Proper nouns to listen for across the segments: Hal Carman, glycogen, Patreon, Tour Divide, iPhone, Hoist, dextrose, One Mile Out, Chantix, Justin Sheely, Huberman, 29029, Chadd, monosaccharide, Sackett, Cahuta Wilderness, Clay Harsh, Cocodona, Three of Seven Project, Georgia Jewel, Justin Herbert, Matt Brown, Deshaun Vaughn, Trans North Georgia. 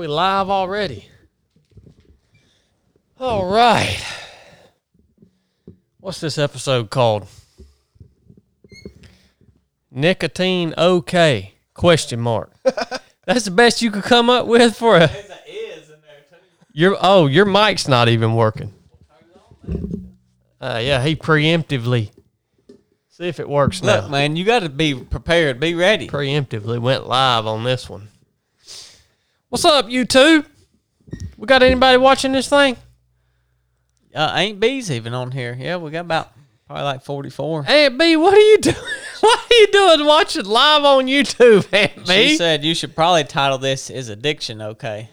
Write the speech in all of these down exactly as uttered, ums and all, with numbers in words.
we live already? All right. What's this episode called? Nicotine okay? Question mark. That's the best you could come up with for a... There's an is in there, too. Your, oh, your mic's not even working. Uh, yeah, he preemptively. See if it works now. Look, man, you got to be prepared. Be ready. Preemptively went live on this one. What's up, YouTube? We got anybody watching this thing? Uh, Aunt B's even on here. Yeah, we got about probably like forty-four. Aunt B, what are you doing? What are you doing watching live on YouTube, Aunt B? She said you should probably title this Is Addiction Okay?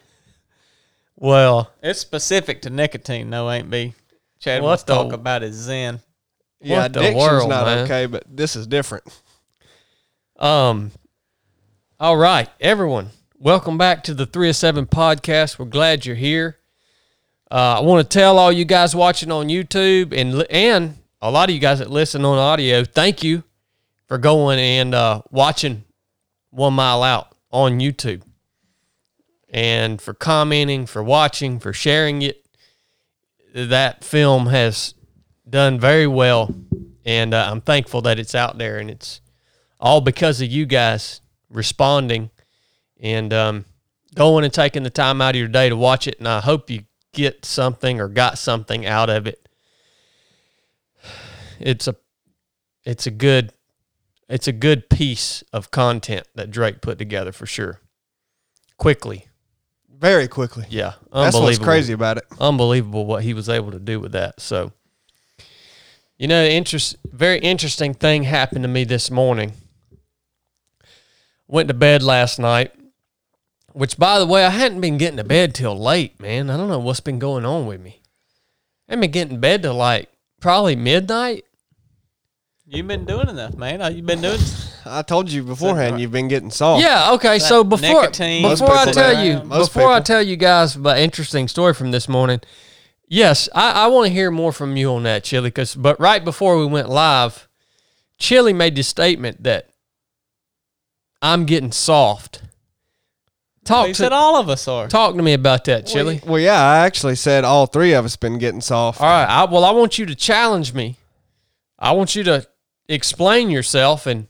Well, it's specific to nicotine, though, Aunt B. Chadd wants to talk about his Zen. Yeah, what addiction's the world, not man. Okay, but this is different. Um, all right, everyone, welcome back to the three oh seven Podcast. We're glad you're here. Uh, I want to tell all you guys watching on YouTube and and a lot of you guys that listen on audio, thank you for going and uh, watching One Mile Out on YouTube and for commenting, for watching, for sharing it. That film has done very well, and uh, I'm thankful that it's out there, and it's all because of you guys responding and um, going and taking the time out of your day to watch it, and I hope you get something or got something out of it. It's a it's a good it's a good piece of content that Drake put together for sure. Quickly. Very quickly. Yeah. Unbelievable. That's what's crazy about it. Unbelievable what he was able to do with that. So you know, interest, very interesting thing happened to me this morning. Went to bed last night, which, by the way, I hadn't been getting to bed till late, man. I don't know what's been going on with me. I haven't been getting to bed till, like, probably midnight. You've been doing enough, man. All you've been doing... I told you beforehand you've been getting soft. Yeah, okay, so before nicotine, before I tell you, before I tell you guys my interesting story from this morning... Yes, I, I want to hear more from you on that, Chili, because but right before we went live, Chili made the statement that I'm getting soft. Talk well, he to, said all of us are. Talk to me about that, Chili. Well, well, yeah, I actually said all three of us been getting soft. All right, I, well, I want you to challenge me. I want you to explain yourself, and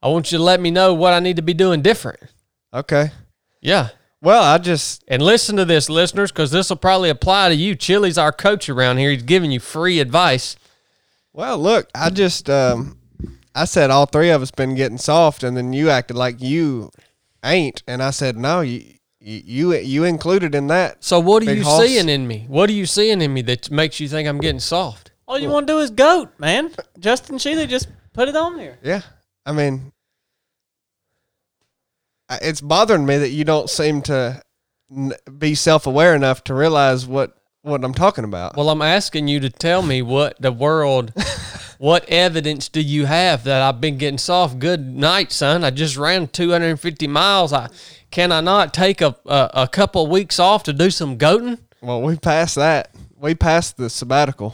I want you to let me know what I need to be doing different. Okay. Yeah. Well, I just... And listen to this, listeners, because this will probably apply to you. Chili's our coach around here. He's giving you free advice. Well, look, I just... Um, I said all three of us been getting soft, and then you acted like you ain't. And I said, no, you you, you included in that. So what are you hoss. seeing in me? What are you seeing in me that makes you think I'm getting soft? All you want to do is goat, man. Justin Sheely just put it on there. Yeah, I mean... It's bothering me that you don't seem to be self-aware enough to realize what, what I'm talking about. Well, I'm asking you to tell me what the world, what evidence do you have that I've been getting soft? Good night, son. I just ran two hundred fifty miles. I can I not take a, a, a couple of weeks off to do some goating? Well, we passed that. We passed the sabbatical.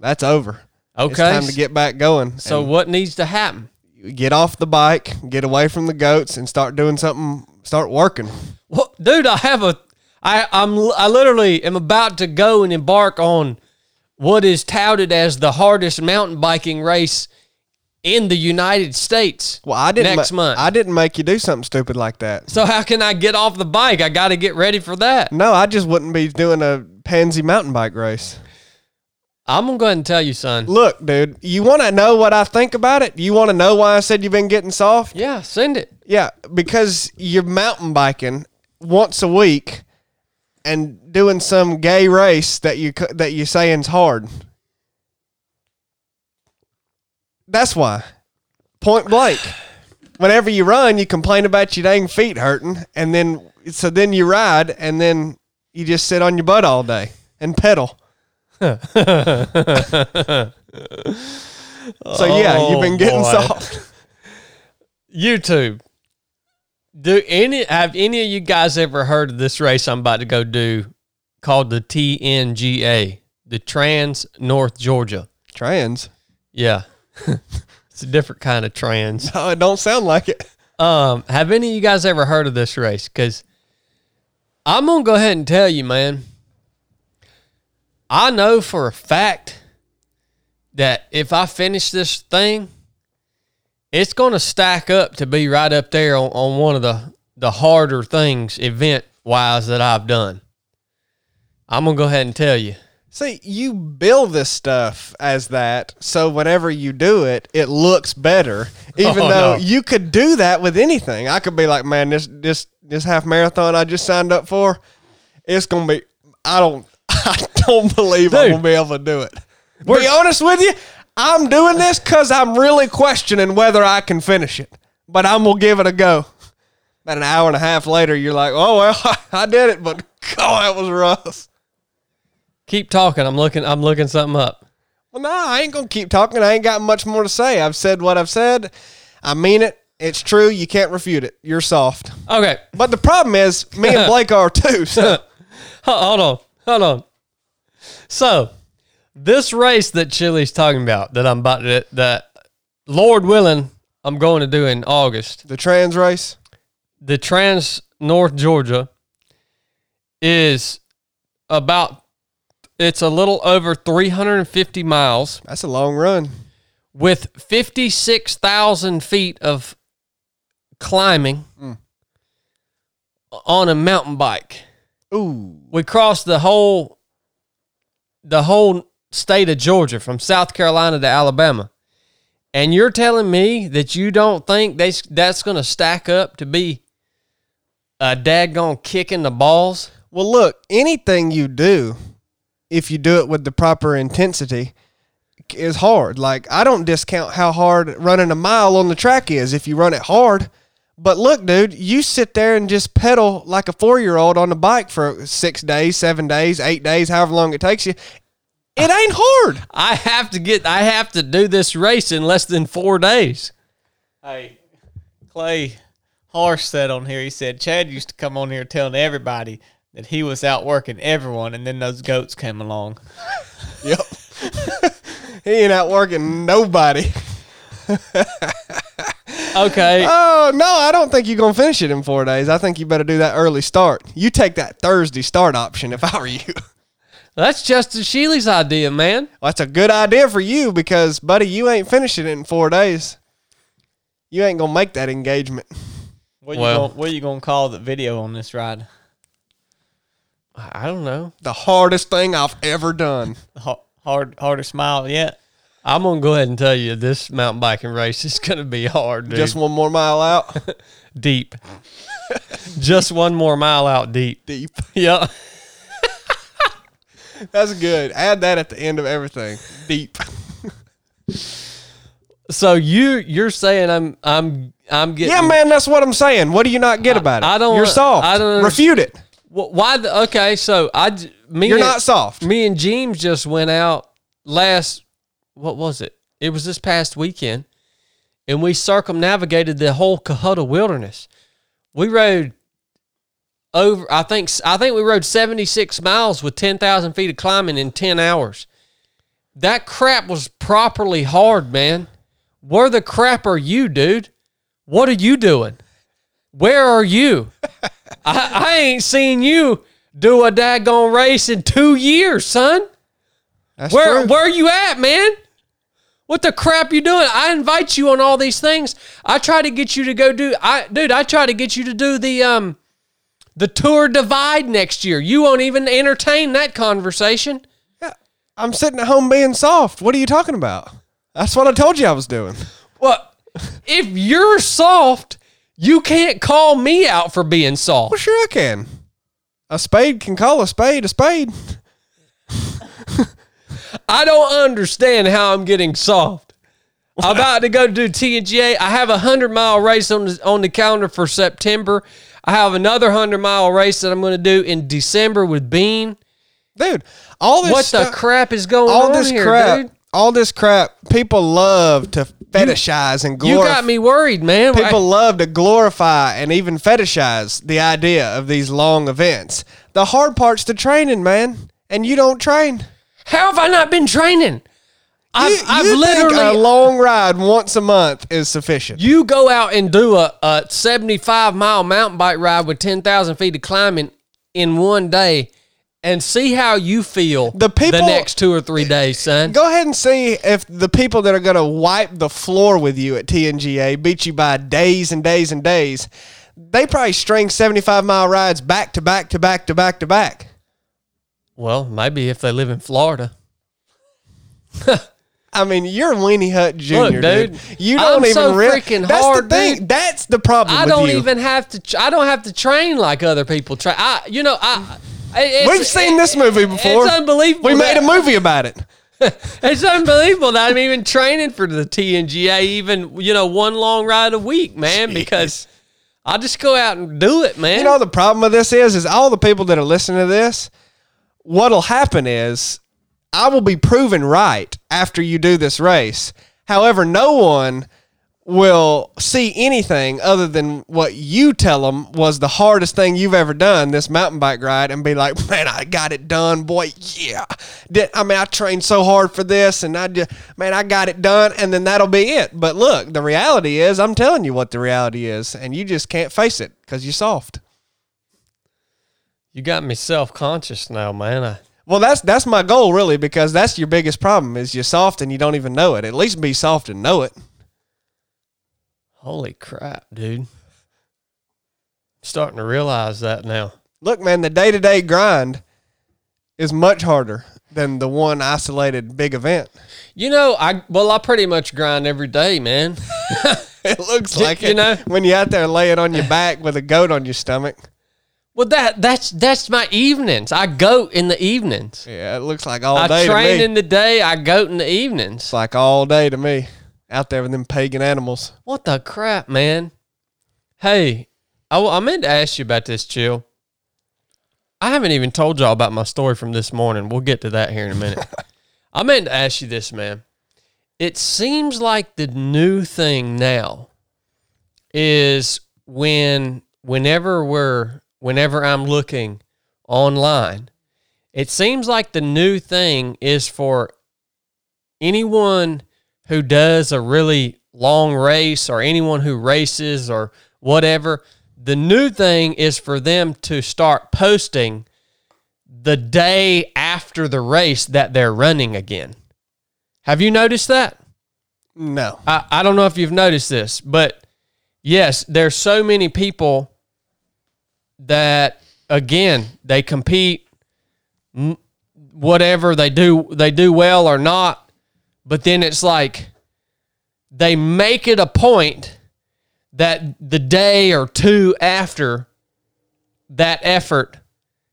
That's over. Okay. It's time to get back going. So what needs to happen? Get off the bike, get away from the goats, and start doing something. Start working. Well, dude, I have a, I, I'm, I literally am about to go and embark on what is touted as the hardest mountain biking race in the United States. Well, I didn't next ma- month. I didn't make you do something stupid like that. So how can I get off the bike? I got to get ready for that. No, I just wouldn't be doing a pansy mountain bike race. I'm going to go ahead and tell you, son. Look, dude, you want to know what I think about it? You want to know why I said you've been getting soft? Yeah, send it. Yeah, because you're mountain biking once a week and doing some gay race that, you, that you're saying's hard. That's why. Point blank. Whenever you run, you complain about your dang feet hurting, and then so then you ride, and then you just sit on your butt all day and pedal. so yeah, oh, you've been getting boy. soft. YouTube, do any have any of you guys ever heard of this race I'm about to go do called the T N G A, the Trans North Georgia? Trans, yeah, it's a different kind of trans. No, it don't sound like it. Um, have any of you guys ever heard of this race? Because I'm going to go ahead and tell you, man. I know for a fact that if I finish this thing, it's going to stack up to be right up there on, on one of the, the harder things event-wise that I've done. I'm going to go ahead and tell you. See, you build this stuff as that, so whenever you do it, it looks better, even oh, though no. you could do that with anything. I could be like, man, this this this half marathon I just signed up for, it's going to be, I don't I don't believe Dude, I'm going to be able to do it. Be honest with you, I'm doing this because I'm really questioning whether I can finish it, but I'm going to give it a go. About an hour and a half later, you're like, oh, well, I did it, but God, that was rough. Keep talking. I'm looking I'm looking something up. Well, no, I ain't going to keep talking. I ain't got much more to say. I've said what I've said. I mean it. It's true. You can't refute it. You're soft. Okay. But the problem is, me and Blake are too. So. Hold on. Hold on. So, this race that Chili's talking about, that I'm about to, that Lord willing, I'm going to do in August. The trans race? The Trans North Georgia is about... It's a little over three hundred fifty miles. That's a long run. With fifty-six thousand feet of climbing mm. on a mountain bike. Ooh. We crossed the whole the whole state of Georgia from South Carolina to Alabama. And you're telling me that you don't think they, that's going to stack up to be a daggone kick in the balls? Well, look, anything you do, if you do it with the proper intensity, is hard. Like, I don't discount how hard running a mile on the track is if you run it hard. But look, dude, you sit there and just pedal like a four-year-old on the bike for six days, seven days, eight days, however long it takes you. It ain't hard. I have to get, I have to do this race in less than four days. Hey, Clay Harsh said on here, he said, Chadd used to come on here telling everybody that he was out working everyone, and then those goats came along. Yep. He ain't out working nobody. Okay. Oh, no, I don't think you're going to finish it in four days. I think you better do that early start. You take that Thursday start option if I were you. That's Justin Shealy's idea, man. Well, that's a good idea for you because, buddy, you ain't finishing it in four days. You ain't going to make that engagement. What well, are you going to call the video on this ride? I don't know. The hardest thing I've ever done. Hard, hardest mile yet. I'm going to go ahead and tell you this mountain biking race is going to be hard, dude. Just one more mile out? Deep. Just one more mile out deep. Deep. Yep. That's good. Add that at the end of everything. Deep. So you you're saying I'm I'm I'm getting Yeah, man, that's what I'm saying. What do you not get about I, it? I don't You're soft. I don't refute it. Why the, okay, so I, me You're and, not soft. Me and James just went out last, what was it? It was this past weekend, and we circumnavigated the whole Cahuta Wilderness. We rode over, I think, I think we rode seventy-six miles with ten thousand feet of climbing in ten hours. That crap was properly hard, man. Where the crap are you, dude? What are you doing? Where are you? I, I ain't seen you do a daggone race in two years, son. That's where true. Where are you at, man? What the crap you doing? I invite you on all these things. I try to get you to go do. I dude, I try to get you to do the um, the Tour Divide next year. You won't even entertain that conversation. Yeah, I'm sitting at home being soft. What are you talking about? That's what I told you I was doing. Well, if you're soft, you can't call me out for being soft. Well, sure I can. A spade can call a spade a spade. I don't understand how I'm getting soft. What? I'm about to go do T N G A. I have a one hundred mile race on the, on the calendar for September. I have another one hundred mile race that I'm going to do in December with Bean. Dude, all this What stuff, the crap is going all on this here, crap, dude? All this crap, people love to fetishize and glorify. You got me worried, man. People I, love to glorify and even fetishize the idea of these long events. The hard part's the training, man, and you don't train. How have I not been training? I've, you, you I've literally think a long ride once a month is sufficient. You go out and do a, a seventy-five mile mountain bike ride with ten thousand feet of climbing in one day and see how you feel the, people, the next two or three days, son. Go ahead and see if the people that are going to wipe the floor with you at T N G A beat you by days and days and days. They probably string seventy-five mile rides back to back to back to back to back. Well, maybe if they live in Florida. I mean, you're Weenie Hut Junior, Look, dude, dude. You don't I'm even so re- freaking that's hard. That's the thing. Dude. That's the problem. I with don't you. even have to. Ch- I don't have to train like other people train. I, you know, I. We've seen this movie before. It's unbelievable. We made that, a movie about it. It's unbelievable that I'm even training for the T N G A. Even you know, one long ride a week, man, Jeez. because I just go out and do it, man. You know, the problem with this is, is all the people that are listening to this. What'll happen is. I will be proven right after you do this race. However, no one will see anything other than what you tell them was the hardest thing you've ever done, this mountain bike ride, and be like, man, I got it done, boy, yeah. Did, I mean, I trained so hard for this, and I just, man, I got it done, and then that'll be it. But look, the reality is, I'm telling you what the reality is, and you just can't face it because you're soft. You got me self-conscious now, man. I- Well, that's that's my goal, really, because that's your biggest problem is you're soft and you don't even know it. At least be soft and know it. Holy crap, dude. I'm starting to realize that now. Look, man, the day-to-day grind is much harder than the one isolated big event. You know, I well, I pretty much grind every day, man. It looks like you, it, you know? When you're out there laying on your back with a goat on your stomach. Well, that that's that's my evenings. I goat in the evenings. Yeah, it looks like all I day to me. I train in the day. I goat in the evenings. It's like all day to me, out there with them pagan animals. What the crap, man? Hey, I, I meant to ask you about this, Chill. I haven't even told y'all about my story from this morning. We'll get to that here in a minute. I meant to ask you this, man. It seems like the new thing now is when whenever we're... Whenever I'm looking online, it seems like the new thing is for anyone who does a really long race or anyone who races or whatever, the new thing is for them to start posting the day after the race that they're running again. Have you noticed that? No. I, I don't know if you've noticed this, but yes, there's so many people that again they compete, whatever they do, they do well or not. But then it's like they make it a point that the day or two after that effort,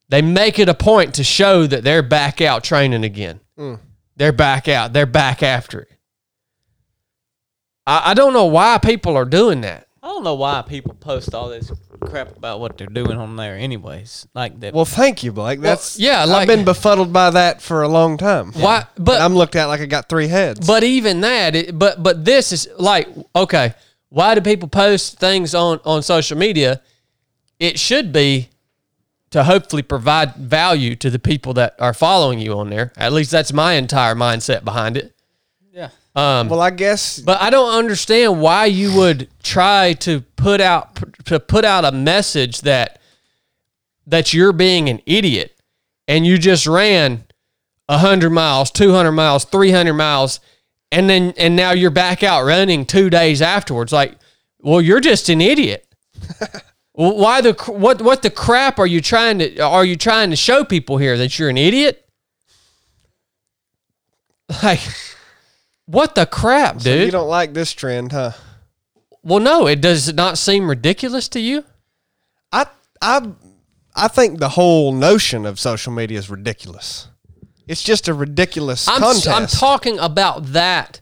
they make it a point to show that they're back out training again. Mm. They're back out. They're back after it. I, I don't know why people are doing that. I don't know why people post all this crap about what they're doing on there anyways. Like that. Well, thank you, Blake. That's well, yeah, like, I've been befuddled by that for a long time. Yeah. Why but and I'm looked at like I got three heads. But even that it, but but this is like, okay, why do people post things on, on social media? It should be to hopefully provide value to the people that are following you on there. At least that's my entire mindset behind it. Yeah. Um, well, I guess, but I don't understand why you would try to put out to put out a message that that you're being an idiot and you just ran a hundred miles, two hundred miles, three hundred miles, and then and now you're back out running two days afterwards. Like, well, you're just an idiot. Why the what? What the crap are you trying to are you trying to show people here that you're an idiot? Like. What the crap, dude? So you don't like this trend, huh? Well, no. It does it not seem ridiculous to you? I I I think the whole notion of social media is ridiculous. It's just a ridiculous I'm, contest. I'm talking about that,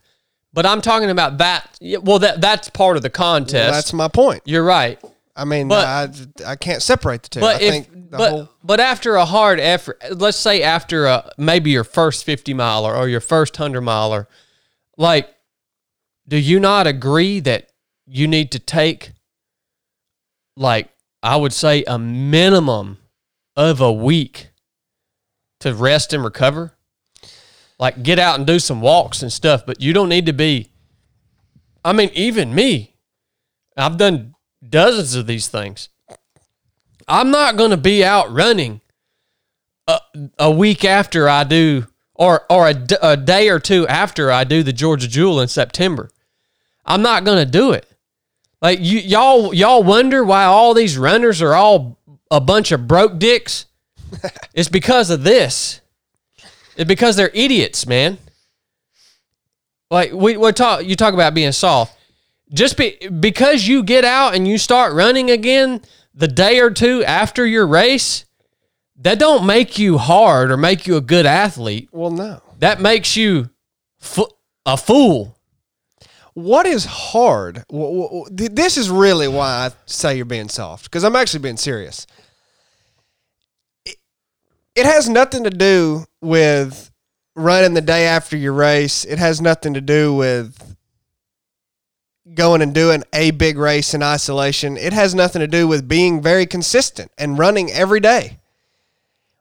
but I'm talking about that. Well, that that's part of the contest. Well, that's my point. You're right. I mean, but, I I can't separate the two. But I if, think the but, whole... but after a hard effort, let's say after a, maybe your first fifty miler or your first hundred miler. Like, do you not agree that you need to take, like, I would say a minimum of a week to rest and recover? Like, get out and do some walks and stuff, but you don't need to be, I mean, even me, I've done dozens of these things. I'm not going to be out running a, a week after I do, or or a, a day or two after I do the Georgia Jewel in September. I'm not going to do it. Like you, y'all, y'all wonder why all these runners are all a bunch of broke dicks. It's because of this. It's because they're idiots, man. Like we we talk, you talk about being soft. Just be, because you get out and you start running again the day or two after your race, that don't make you hard or make you a good athlete. Well, no. That makes you fo- a fool. What is hard? This is really why I say you're being soft, because I'm actually being serious. It, it has nothing to do with running the day after your race. It has nothing to do with going and doing a big race in isolation. It has nothing to do with being very consistent and running every day.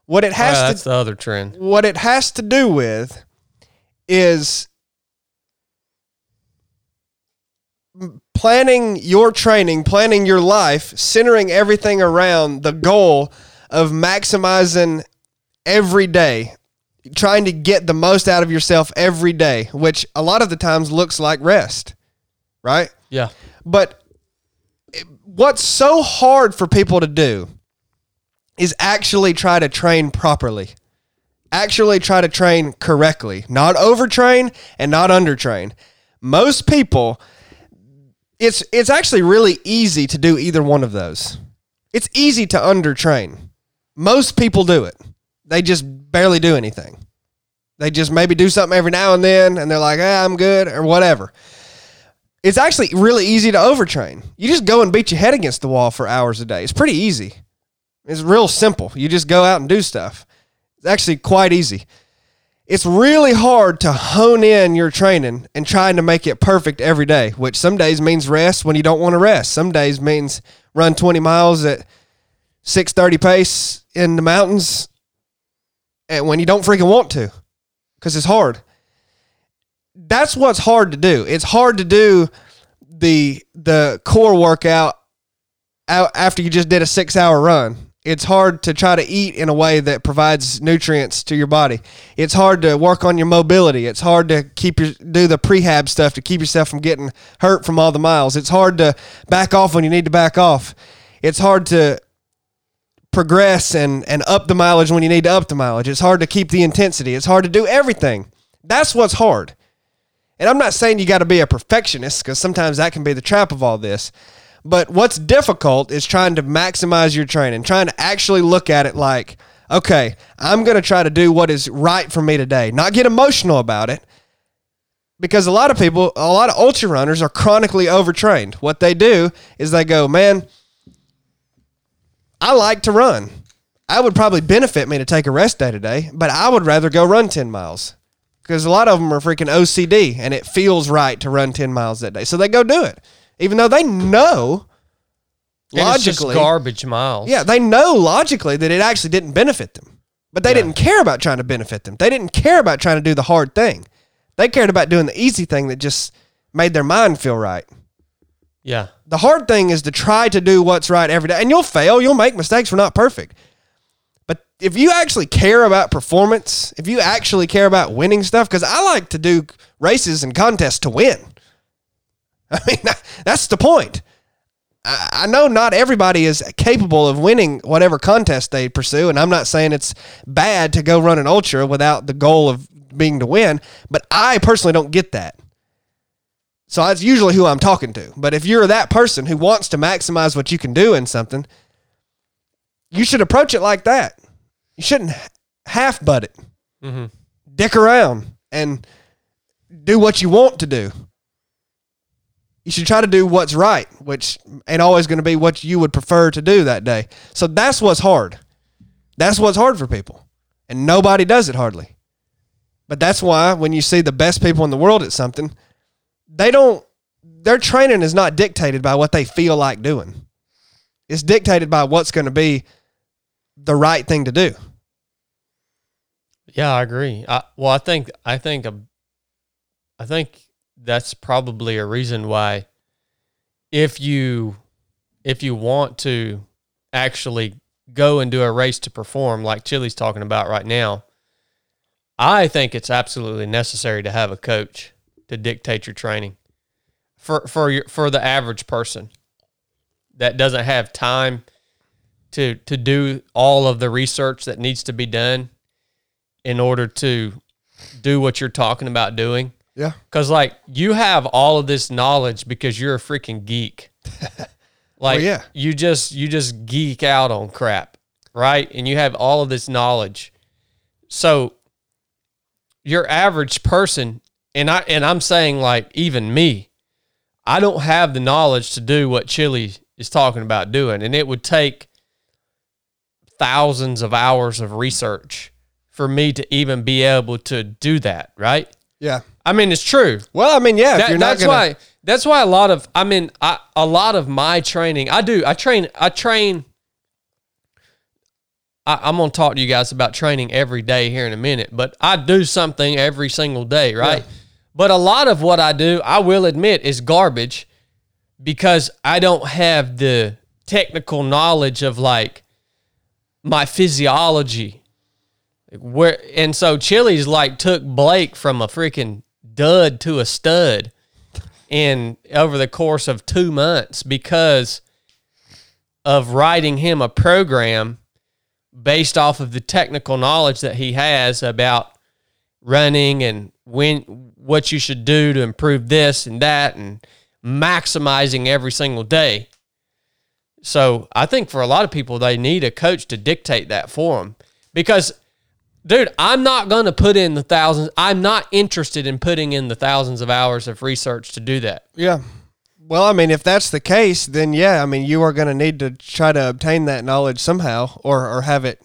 What it has uh, that's to, the other trend. What it has to do with is planning your training, planning your life, centering everything around the goal of maximizing every day, trying to get the most out of yourself every day, which a lot of the times looks like rest, right? Yeah. But what's so hard for people to do is actually try to train properly, actually try to train correctly, not overtrain and not undertrain. Most people... It's it's actually really easy to do either one of those. It's easy to undertrain. Most people do it. They just barely do anything. They just maybe do something every now and then, and they're like, ah, I'm good, or whatever. It's actually really easy to overtrain. You just go and beat your head against the wall for hours a day. It's pretty easy. It's real simple. You just go out and do stuff. It's actually quite easy. It's really hard to hone in your training and trying to make it perfect every day, which some days means rest when you don't want to rest. Some days means run twenty miles at six thirty pace in the mountains and when you don't freaking want to because it's hard. That's what's hard to do. It's hard to do the the core workout after you just did a six-hour run. It's hard to try to eat in a way that provides nutrients to your body. It's hard to work on your mobility. It's hard to keep your, do the prehab stuff to keep yourself from getting hurt from all the miles. It's hard to back off when you need to back off. It's hard to progress and, and up the mileage when you need to up the mileage. It's hard to keep the intensity. It's hard to do everything. That's what's hard. And I'm not saying you got to be a perfectionist, because sometimes that can be the trap of all this. But what's difficult is trying to maximize your training, trying to actually look at it like, okay, I'm going to try to do what is right for me today, not get emotional about it. Because a lot of people, a lot of ultra runners are chronically overtrained. What they do is they go, man, I like to run. I would probably benefit me to take a rest day today, but I would rather go run ten miles. Because a lot of them are freaking O C D and it feels right to run ten miles that day. So they go do it. Even though they know logically... It's just garbage miles. Yeah, they know logically that it actually didn't benefit them. But they yeah. didn't care about trying to benefit them. They didn't care about trying to do the hard thing. They cared about doing the easy thing that just made their mind feel right. Yeah. The hard thing is to try to do what's right every day. And you'll fail. You'll make mistakes. We're not perfect. But if you actually care about performance, if you actually care about winning stuff, because I like to do races and contests to win. I mean, that's the point. I know not everybody is capable of winning whatever contest they pursue, and I'm not saying it's bad to go run an ultra without the goal of being to win, but I personally don't get that. So that's usually who I'm talking to. But if you're that person who wants to maximize what you can do in something, you should approach it like that. You shouldn't half-butt it, mm-hmm. dick around, and do what you want to do. You should try to do what's right, which ain't always going to be what you would prefer to do that day. So that's what's hard. That's what's hard for people. And nobody does it hardly. But that's why when you see the best people in the world at something, they don't, their training is not dictated by what they feel like doing. It's dictated by what's going to be the right thing to do. Yeah, I agree. I, well, I think, I think, a, I think, that's probably a reason why if you if you want to actually go and do a race to perform like Chili's talking about right now, I think it's absolutely necessary to have a coach to dictate your training for for your, for the average person that doesn't have time to to do all of the research that needs to be done in order to do what you're talking about doing. Yeah. Because, like, you have all of this knowledge because you're a freaking geek. Like, well, yeah. you just you just geek out on crap, right? And you have all of this knowledge. So your average person, and I and I'm saying, like, even me, I don't have the knowledge to do what Chili is talking about doing. And it would take thousands of hours of research for me to even be able to do that, right? Yeah. I mean, it's true. Well, I mean, yeah. That, if you're that's not gonna... why. That's why a lot of. I mean, I, a lot of my training. I do. I train. I train. I, I'm gonna talk to you guys about training every day here in a minute. But I do something every single day, right? Yeah. But a lot of what I do, I will admit, is garbage, because I don't have the technical knowledge of, like, my physiology. Where and so Chili's, like, took Blake from a freaking dud to a stud in over the course of two months because of writing him a program based off of the technical knowledge that he has about running and when what you should do to improve this and that and maximizing every single day. So I think for a lot of people, they need a coach to dictate that for them, because dude, I'm not going to put in the thousands. I'm not interested in putting in the thousands of hours of research to do that. Yeah. Well, I mean, if that's the case, then yeah, I mean, you are going to need to try to obtain that knowledge somehow, or, or have it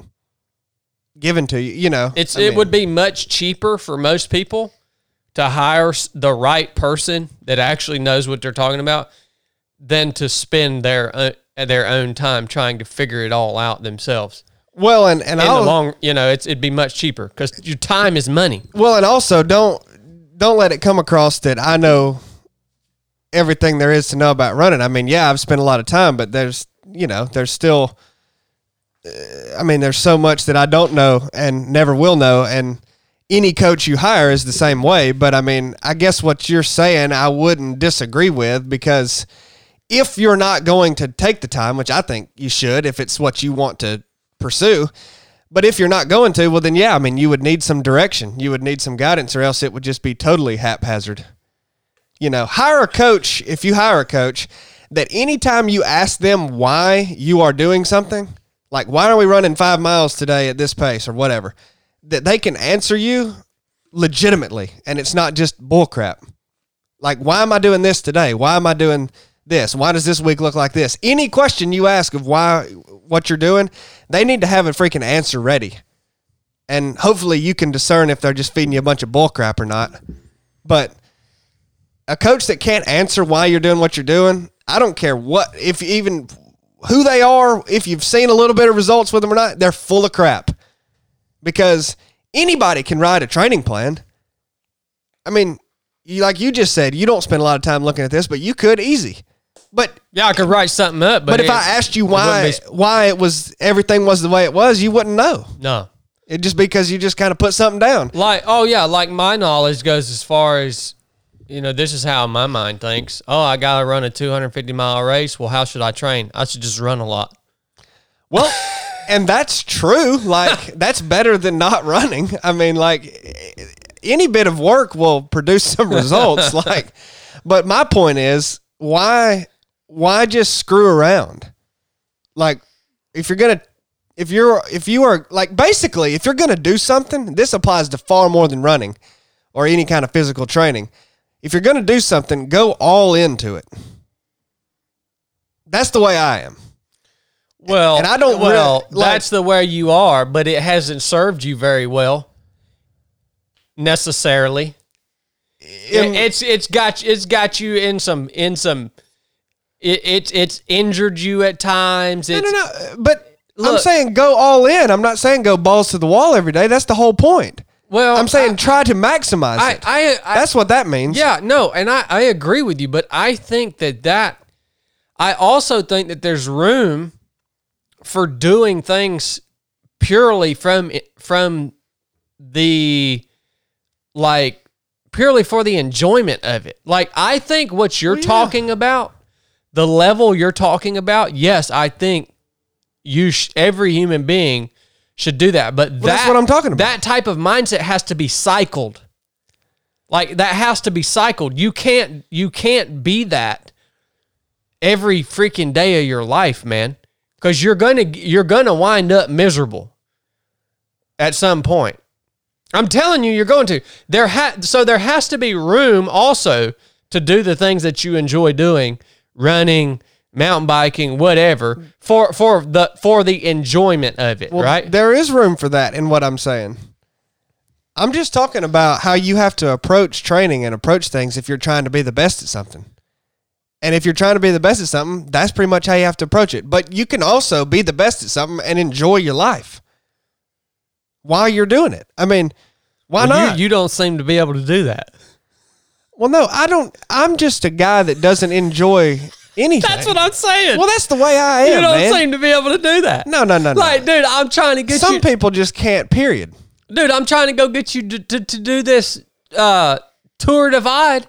given to you, you know. It's I It mean, would be much cheaper for most people to hire the right person that actually knows what they're talking about than to spend their, uh, their own time trying to figure it all out themselves. Well, and and in I'll, the long, you know, it's it'd be much cheaper because your time is money. Well, and also don't don't let it come across that I know everything there is to know about running. I mean, yeah, I've spent a lot of time, but there's you know there's still, uh, I mean, there's so much that I don't know and never will know. And any coach you hire is the same way. But I mean, I guess what you're saying I wouldn't disagree with, because if you're not going to take the time, which I think you should, if it's what you want to pursue, but if you're not going to, well then yeah, I mean, you would need some direction, you would need some guidance, or else it would just be totally haphazard. You know, hire a coach, if you hire a coach, that anytime you ask them why you are doing something, like why are we running five miles today at this pace or whatever, that they can answer you legitimately, and it's not just bullcrap. Like, why am I doing this today? Why am I doing this? Why does this week look like this? Any question you ask of why, what you're doing, they need to have a freaking answer ready. And hopefully you can discern if they're just feeding you a bunch of bullcrap or not. But a coach that can't answer why you're doing what you're doing, I don't care what, if even who they are, if you've seen a little bit of results with them or not, they're full of crap. Because anybody can write a training plan. I mean, you, like you just said, you don't spend a lot of time looking at this, but you could easy. But yeah, I could write something up. But, but if I asked you why it be, why it was everything was the way it was, you wouldn't know. No, it just because you just kind of put something down. Like, oh yeah, like my knowledge goes as far as, you know, this is how my mind thinks. Oh, I gotta run a two hundred fifty mile race. Well, how should I train? I should just run a lot. Well, and that's true. Like that's better than not running. I mean, like any bit of work will produce some results. Like, but my point is why. Why just screw around? Like, if you're going to, if you're, if you are, like, basically, if you're going to do something, this applies to far more than running or any kind of physical training. If you're going to do something, go all into it. That's the way I am. Well, and I don't, well, really, like, that's the way you are, but it hasn't served you very well necessarily. It, it's, it's got, it's got you in some, in some, It's it, it's injured you at times. It's, no, no, no. But look, I'm saying go all in. I'm not saying go balls to the wall every day. That's the whole point. Well, I'm saying I, try to maximize I, it. I, I, That's what that means. Yeah, no, and I, I agree with you. But I think that that, I also think that there's room for doing things purely from from the, like, purely for the enjoyment of it. Like, I think what you're well, yeah. talking about, the level you're talking about, yes, I think you sh- every human being should do that. But well, that, that's what I'm talking about. That type of mindset has to be cycled. Like, that has to be cycled. You can't you can't be that every freaking day of your life, man. Because you're gonna you're gonna wind up miserable at some point. I'm telling you, you're going to. There ha- so there has to be room also to do the things that you enjoy doing, running, mountain biking, whatever, for for the for the enjoyment of it, well, right? There is room for that in what I'm saying. I'm just talking about how you have to approach training and approach things if you're trying to be the best at something. And if you're trying to be the best at something, that's pretty much how you have to approach it. But you can also be the best at something and enjoy your life while you're doing it. I mean, why well, not? You, you don't seem to be able to do that. Well, no, I don't. I'm just a guy that doesn't enjoy anything. That's what I'm saying. Well, that's the way I am, You don't man. seem to be able to do that. No, no, no, no. Like, dude, I'm trying to get Some you. Some people just can't, period. Dude, I'm trying to go get you to, to, to do this uh, Tour Divide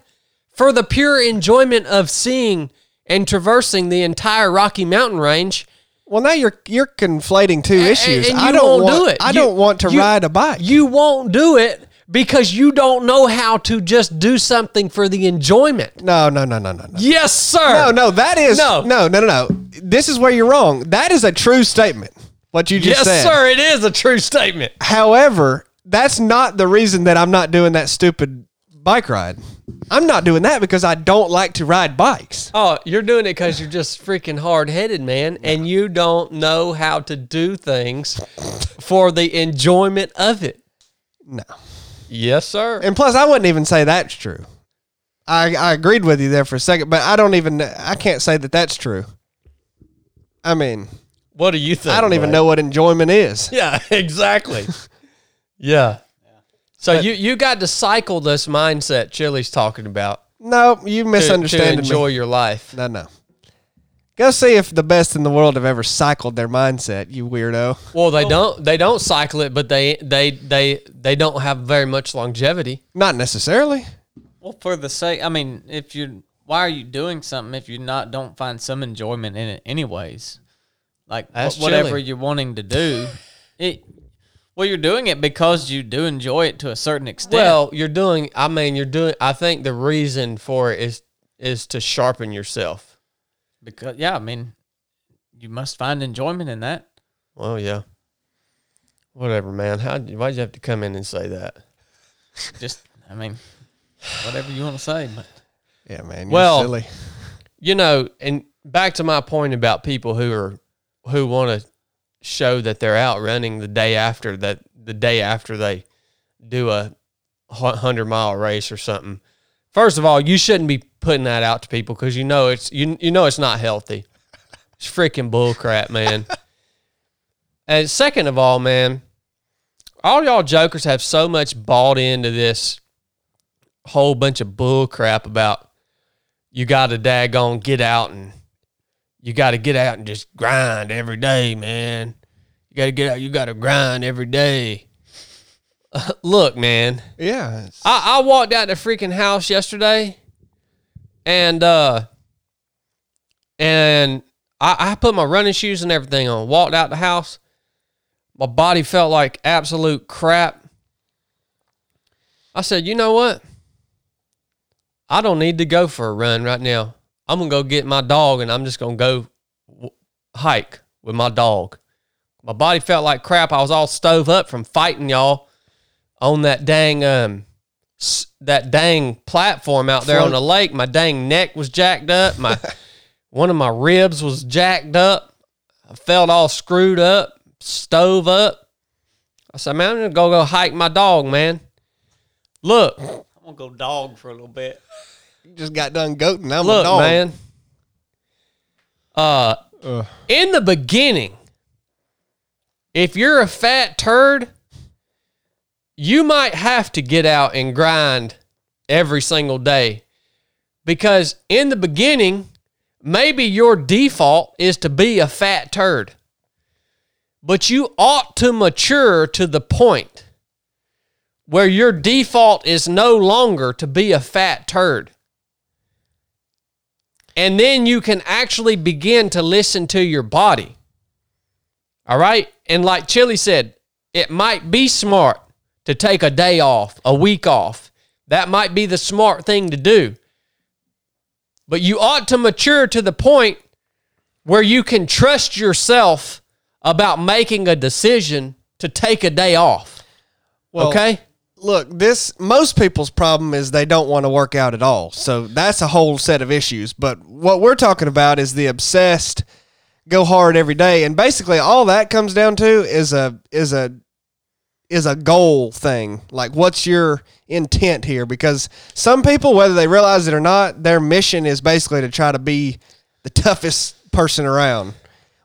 for the pure enjoyment of seeing and traversing the entire Rocky Mountain range. Well, now you're you're conflating two and, issues. And you I don't won't want, do it. I you, don't want to you, ride a bike. You won't do it because you don't know how to just do something for the enjoyment. No, no, no, no, no, no. Yes, sir. No, no, that is no, no, no, no. no. This is where you're wrong. That is a true statement. What you just yes, said. Yes, sir, it is a true statement. However, that's not the reason that I'm not doing that stupid bike ride. I'm not doing that because I don't like to ride bikes. Oh, you're doing it because you're just freaking hard-headed, man, and you don't know how to do things for the enjoyment of it. No. Yes, sir. And plus, I wouldn't even say that's true. I, I agreed with you there for a second, but I don't even, I can't say that that's true. I mean... What do you think? I don't even right? know what enjoyment is. Yeah, exactly. yeah. yeah. So but, you, you got to cycle this mindset Chili's talking about. No, you misunderstand. To, to enjoy me. your life. No, no. Go see if the best in the world have ever cycled their mindset, you weirdo. Well, they oh. don't. They don't cycle it, but they they they they don't have very much longevity. Not necessarily. Well, for the sake, I mean, if you, why are you doing something if you not don't find some enjoyment in it, anyways? Like, That's whatever chilly. you're wanting to do, it, well, you're doing it because you do enjoy it to a certain extent. Well, you're doing, I mean, you're doing, I think the reason for it is, is to sharpen yourself. Because, yeah, I mean, you must find enjoyment in that. Well, yeah. Whatever, man. How, why'd you have to come in and say that? Just, I mean, whatever you want to say. But. Yeah, man, you're well, silly. You know, and back to my point about people who are, who want to show that they're out running the day after that, the day after they do a hundred mile race or something. First of all, you shouldn't be putting that out to people because you know it's you you know it's not healthy. It's freaking bullcrap, man. And second of all, man, all y'all jokers have so much bought into this whole bunch of bullcrap about you got to daggone get out and. You got to get out and just grind every day, man. You got to get out. You got to grind every day. Uh, look, man. Yeah. I, I walked out the freaking house yesterday, and uh, and I, I put my running shoes and everything on. Walked out the house. My body felt like absolute crap. I said, you know what? I don't need to go for a run right now. I'm going to go get my dog, and I'm just going to go w- hike with my dog. My body felt like crap. I was all stove up from fighting y'all on that dang um s- that dang platform out there on the lake. My dang neck was jacked up. My one of my ribs was jacked up. I felt all screwed up, stove up. I said, man, I'm going to go go hike my dog, man. Look. I'm going to go dog for a little bit. Just got done goating. I'm Look, a dog. man. Uh, uh, in the beginning, if you're a fat turd, you might have to get out and grind every single day because in the beginning, maybe your default is to be a fat turd. But you ought to mature to the point where your default is no longer to be a fat turd. And then you can actually begin to listen to your body. All right? And like Chili said, it might be smart to take a day off, a week off. That might be the smart thing to do. But you ought to mature to the point where you can trust yourself about making a decision to take a day off. Well, okay? Look, this most people's problem is they don't want to work out at all. So that's a whole set of issues. But what we're talking about is the obsessed, go hard every day, and basically all that comes down to is a is a is a goal thing. Like, what's your intent here? Because some people, whether they realize it or not, their mission is basically to try to be the toughest person around.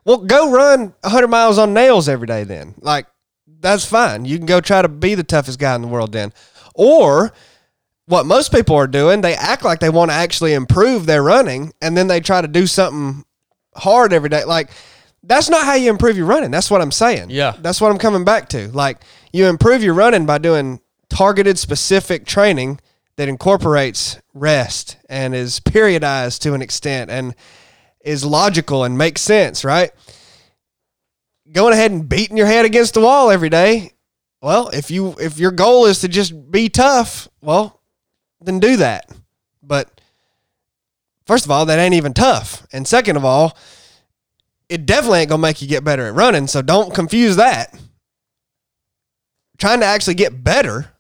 Well, go run one hundred miles on nails every day then. Like, that's fine. You can go try to be the toughest guy in the world then. Or what most people are doing, they act like they want to actually improve their running, and then they try to do something hard every day. Like, that's not how you improve your running. That's what I'm saying. Yeah. That's what I'm coming back to. Like, you improve your running by doing targeted, specific training that incorporates rest and is periodized to an extent and is logical and makes sense, right? Going ahead and beating your head against the wall every day. Well, if you if your goal is to just be tough, well, then do that. But first of all, that ain't even tough. And second of all, it definitely ain't gonna make you get better at running. So don't confuse that. Trying to actually get better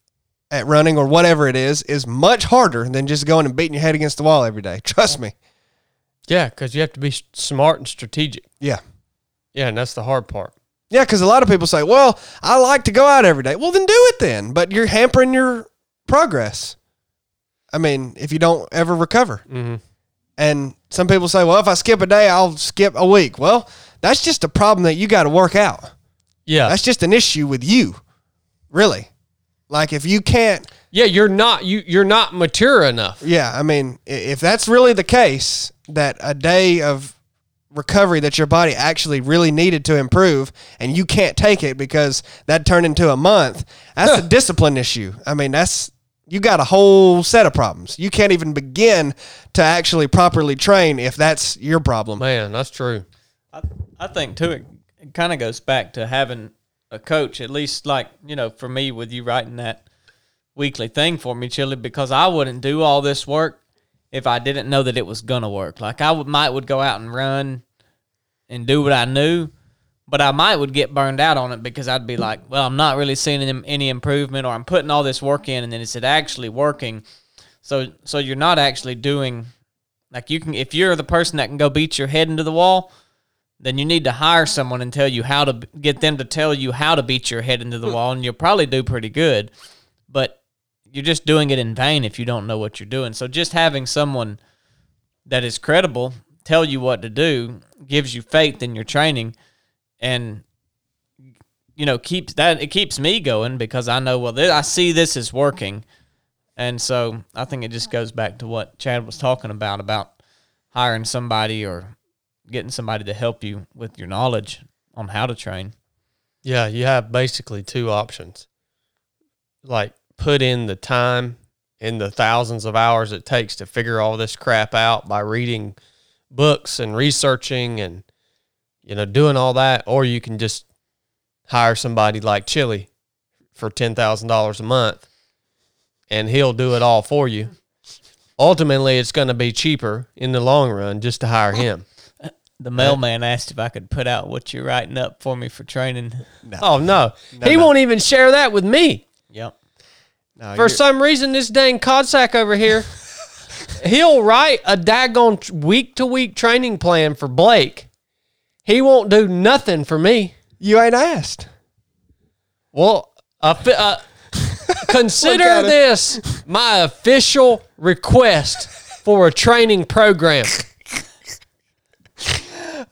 at running or whatever it is is much harder than just going and beating your head against the wall every day. Trust me. Yeah, because you have to be smart and strategic. Yeah. Yeah, and that's the hard part. Yeah, because a lot of people say, well, I like to go out every day. Well, then do it then. But you're hampering your progress. I mean, if you don't ever recover. Mm-hmm. And some people say, well, if I skip a day, I'll skip a week. Well, that's just a problem that you got to work out. Yeah. That's just an issue with you, really. Like, if you can't... Yeah, you're not you you're not mature enough. Yeah, I mean, if that's really the case, that a day of recovery that your body actually really needed to improve, and you can't take it because that turned into a month, that's a discipline issue. I mean, that's... You got a whole set of problems. You can't even begin to actually properly train if that's your problem. Man, that's true. I, I think, too, it, it kind of goes back to having a coach, at least like, you know, for me with you writing that weekly thing for me, Chili, because I wouldn't do all this work if I didn't know that it was going to work. Like, I would, might would go out and run and do what I knew, but I might would get burned out on it because I'd be like, well, I'm not really seeing any improvement, or I'm putting all this work in and then is it actually working? So so you're not actually doing, like, you can, if you're the person that can go beat your head into the wall, then you need to hire someone and tell you how to, get them to tell you how to beat your head into the wall, and you'll probably do pretty good, but you're just doing it in vain if you don't know what you're doing. So just having someone that is credible tell you what to do gives you faith in your training. And, you know, keeps that, it keeps me going because I know, well, this, I see this is working. And so I think it just goes back to what Chadd was talking about, about hiring somebody or getting somebody to help you with your knowledge on how to train. Yeah, you have basically two options. Like, put in the time in the thousands of hours it takes to figure all this crap out by reading books and researching and, you know, doing all that, or you can just hire somebody like Chili for ten thousand dollars a month, and he'll do it all for you. Ultimately, it's going to be cheaper in the long run just to hire him. The mailman asked if I could put out what you're writing up for me for training. No. Oh, no. no he no. won't even share that with me. Yep. No, for some reason, this dang codsack over here, he'll write a daggone week-to-week training plan for Blake. He won't do nothing for me. You ain't asked. Well, uh, uh, consider this my official request for a training program.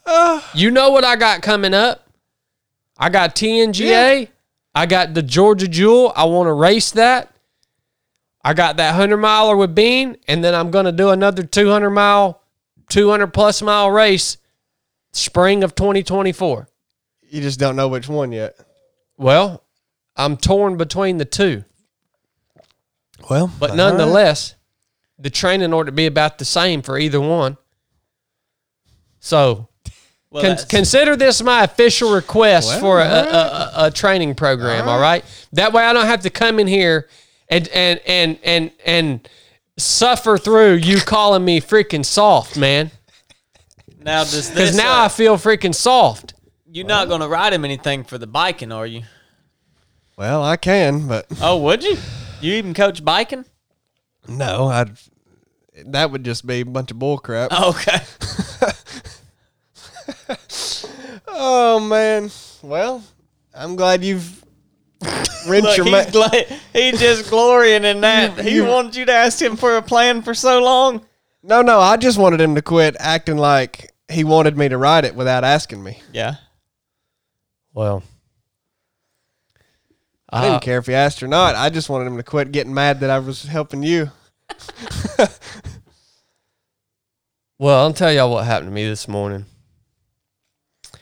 uh, you know what I got coming up? I got T N G A. Yeah. I got the Georgia Jewel. I want to race that. I got that hundred-miler with Bean, and then I'm going to do another two hundred mile, two hundred plus mile race spring of twenty twenty-four. You just don't know which one yet. Well, I'm torn between the two. Well, but nonetheless, right. the training ought to be about the same for either one. So, well, con consider this my official request well, for a, right. a, a, a training program. All right. all right, that way I don't have to come in here and and and and and suffer through you calling me freaking soft, man. Now, does because now uh, I feel freaking soft. You're well, not going to ride him anything for the biking, are you? Well, I can, but oh, would you? You even coach biking? No, I'd. That would just be a bunch of bull crap. Okay. Oh man. Well, I'm glad you've rinsed Look, your mouth. He's, he's just glorying in that. you, he you, wanted you to ask him for a plan for so long. No, no, I just wanted him to quit acting like he wanted me to ride it without asking me. Yeah. Well, I didn't uh, care if he asked or not. I just wanted him to quit getting mad that I was helping you. Well, I'll tell y'all what happened to me this morning. I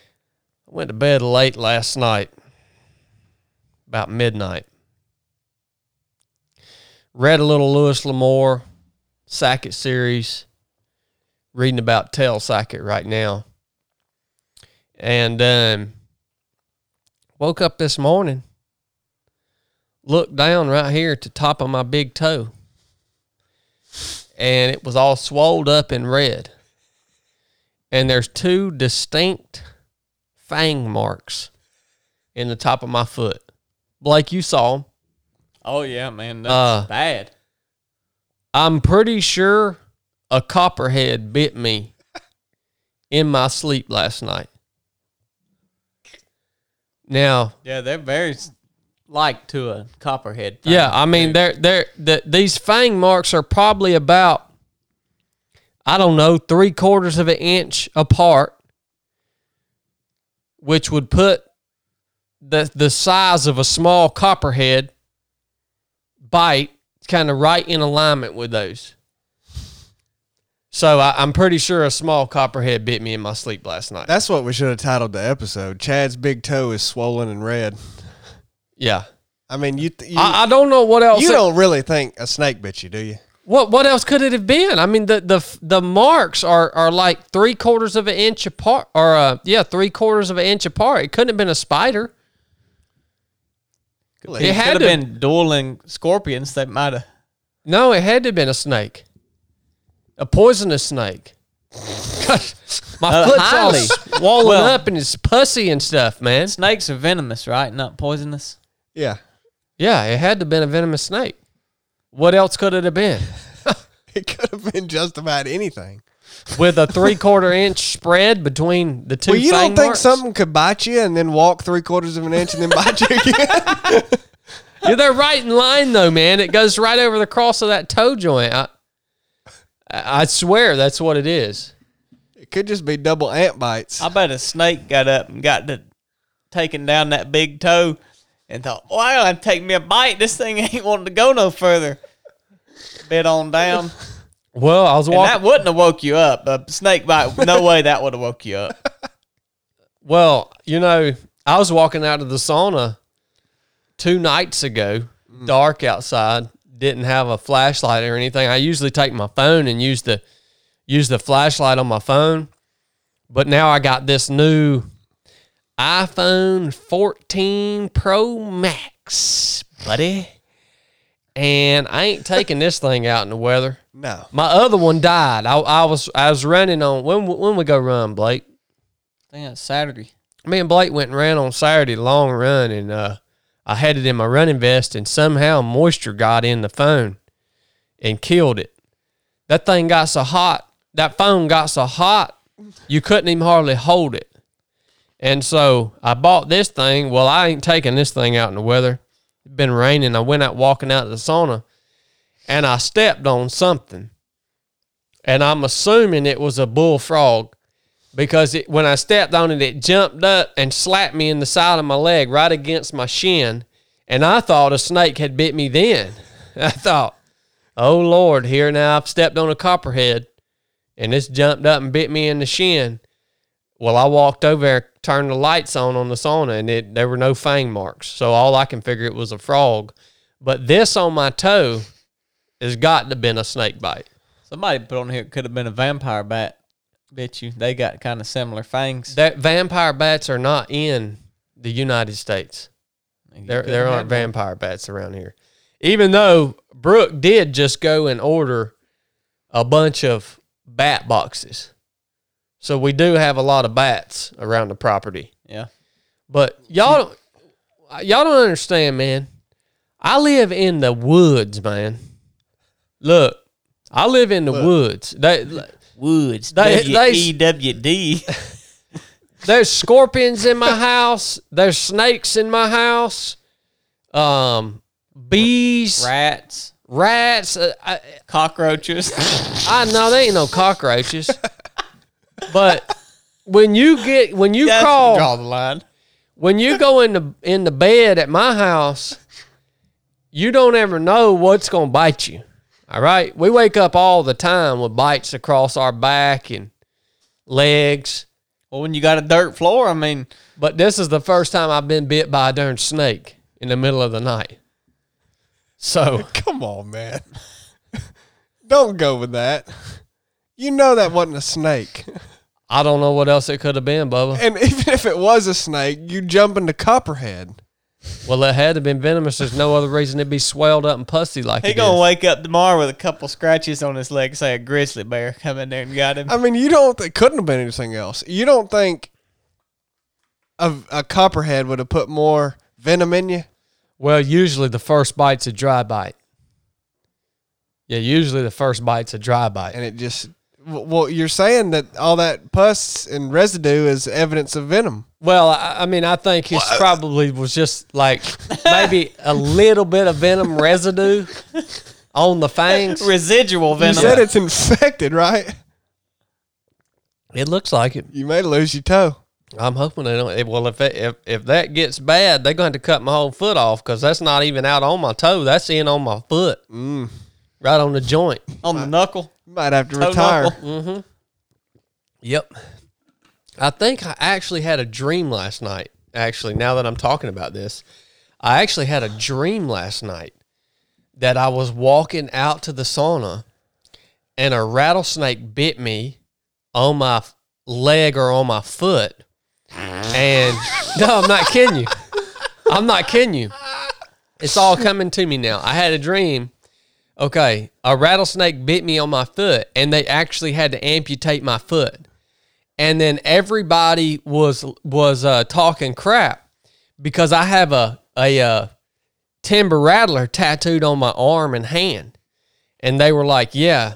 went to bed late last night, about midnight. Read a little Louis L'Amour, Sackett series, reading about Tail Sackett right now. And um, woke up this morning, looked down right here at the top of my big toe. And it was all swolled up and red. And there's two distinct fang marks in the top of my foot. Blake, you saw them. Oh, yeah, man. That's uh, bad. I'm pretty sure a copperhead bit me in my sleep last night. Now. Yeah, they're very... like to a copperhead. Thing. Yeah, I mean, they're, they're, the, these fang marks are probably about, I don't know, three quarters of an inch apart, which would put the, the size of a small copperhead bite kind of right in alignment with those. So I, I'm pretty sure a small copperhead bit me in my sleep last night. That's what we should have titled the episode. Chad's big toe is swollen and red. Yeah, I mean, you. you I, I don't know what else. You it, don't really think a snake bit you, do you? What What else could it have been? I mean, the the the marks are are like three quarters of an inch apart, or uh, yeah, three quarters of an inch apart. It couldn't have been a spider. It, it had could have to, been dueling scorpions. That might have. No, it had to have been a snake, a poisonous snake. Gosh, my uh, foot's highly. all swollen well, up and it's pussy and stuff, man. Snakes are venomous, right? Not poisonous. Yeah. Yeah, it had to have been a venomous snake. What else could it have been? It could have been just about anything. With a three-quarter inch spread between the two Well, you don't think marks? Something could bite you and then walk three-quarters of an inch and then bite you again? Yeah, they're right in line, though, man. It goes right over the cross of that toe joint. I, I swear that's what it is. It could just be double ant bites. I bet a snake got up and got to taking down that big toe. And thought, well, I don't have to take me a bite. This thing ain't wanting to go no further. Bit on down. Well, I was walking. And that wouldn't have woke you up. A snake bite, no way that would have woke you up. Well, you know, I was walking out of the sauna two nights ago, mm. dark outside, didn't have a flashlight or anything. I usually take my phone and use the, use the flashlight on my phone. But now I got this new iPhone fourteen Pro Max, buddy. And I ain't taking this thing out in the weather. No. My other one died. I, I was I was running on, when when we go run, Blake? I think that's Saturday. Me and Blake went and ran on Saturday, long run, and uh, I had it in my running vest, and somehow moisture got in the phone and killed it. That thing got so hot, that phone got so hot, you couldn't even hardly hold it. And so I bought this thing. Well, I ain't taking this thing out in the weather. It's been raining. I went out walking out to the sauna, and I stepped on something. And I'm assuming it was a bullfrog because it, when I stepped on it, it jumped up and slapped me in the side of my leg right against my shin. And I thought a snake had bit me then. I thought, oh, Lord, here now I've stepped on a copperhead, and it's jumped up and bit me in the shin. Well, I walked over turned the lights on on the sauna, and it, there were no fang marks. So all I can figure it was a frog. But this on my toe has got to have been a snake bite. Somebody put on here, it could have been a vampire bat. Bet you they got kind of similar fangs. That vampire bats are not in the United States. There, there aren't vampire bats around here. Even though Brooke did just go and order a bunch of bat boxes. So we do have a lot of bats around the property. Yeah. But y'all, y'all don't understand, man. I live in the woods, man. Look, I live in the Look. woods. They, woods. They, W E W D. They, there's scorpions in my house. There's snakes in my house. Um, bees, rats, rats, uh, I, cockroaches. I know there ain't no cockroaches. But when you get when you That's, call, draw the line. When you go in the in the bed at my house, you don't ever know what's gonna bite you. All right, we wake up all the time with bites across our back and legs. Well, when you got a dirt floor, I mean. But this is the first time I've been bit by a darn snake in the middle of the night. So come on, man, don't go with that. You know that wasn't a snake. I don't know what else it could have been, Bubba. And even if it was a snake, you jump into copperhead. Well, it had to have been venomous. There's no other reason it'd be swelled up and pussy like he it is. He's going to wake up tomorrow with a couple scratches on his leg, say a grizzly bear come in there and got him. I mean, you don't think it couldn't have been anything else. You don't think a, a copperhead would have put more venom in you? Well, usually the first bite's a dry bite. Yeah, usually the first bite's a dry bite. And it just... Well, you're saying that all that pus and residue is evidence of venom. Well, I, I mean, I think it probably was just like maybe a little bit of venom residue on the fangs. Residual venom. You said it's infected, right? It looks like it. You may lose your toe. I'm hoping they don't. Well, if, it, if, if that gets bad, they're going to have to cut my whole foot off because that's not even out on my toe. That's in on my foot. Mm. Right on the joint. On the knuckle. Might have to Toe retire. Mm-hmm. Yep. I think I actually had a dream last night. Actually, now that I'm talking about this, I actually had a dream last night that I was walking out to the sauna and a rattlesnake bit me on my leg or on my foot. And no, I'm not kidding you. I'm not kidding you. It's all coming to me now. I had a dream. Okay, a rattlesnake bit me on my foot, and they actually had to amputate my foot. And then everybody was was uh, talking crap because I have a, a uh, timber rattler tattooed on my arm and hand. And they were like, yeah,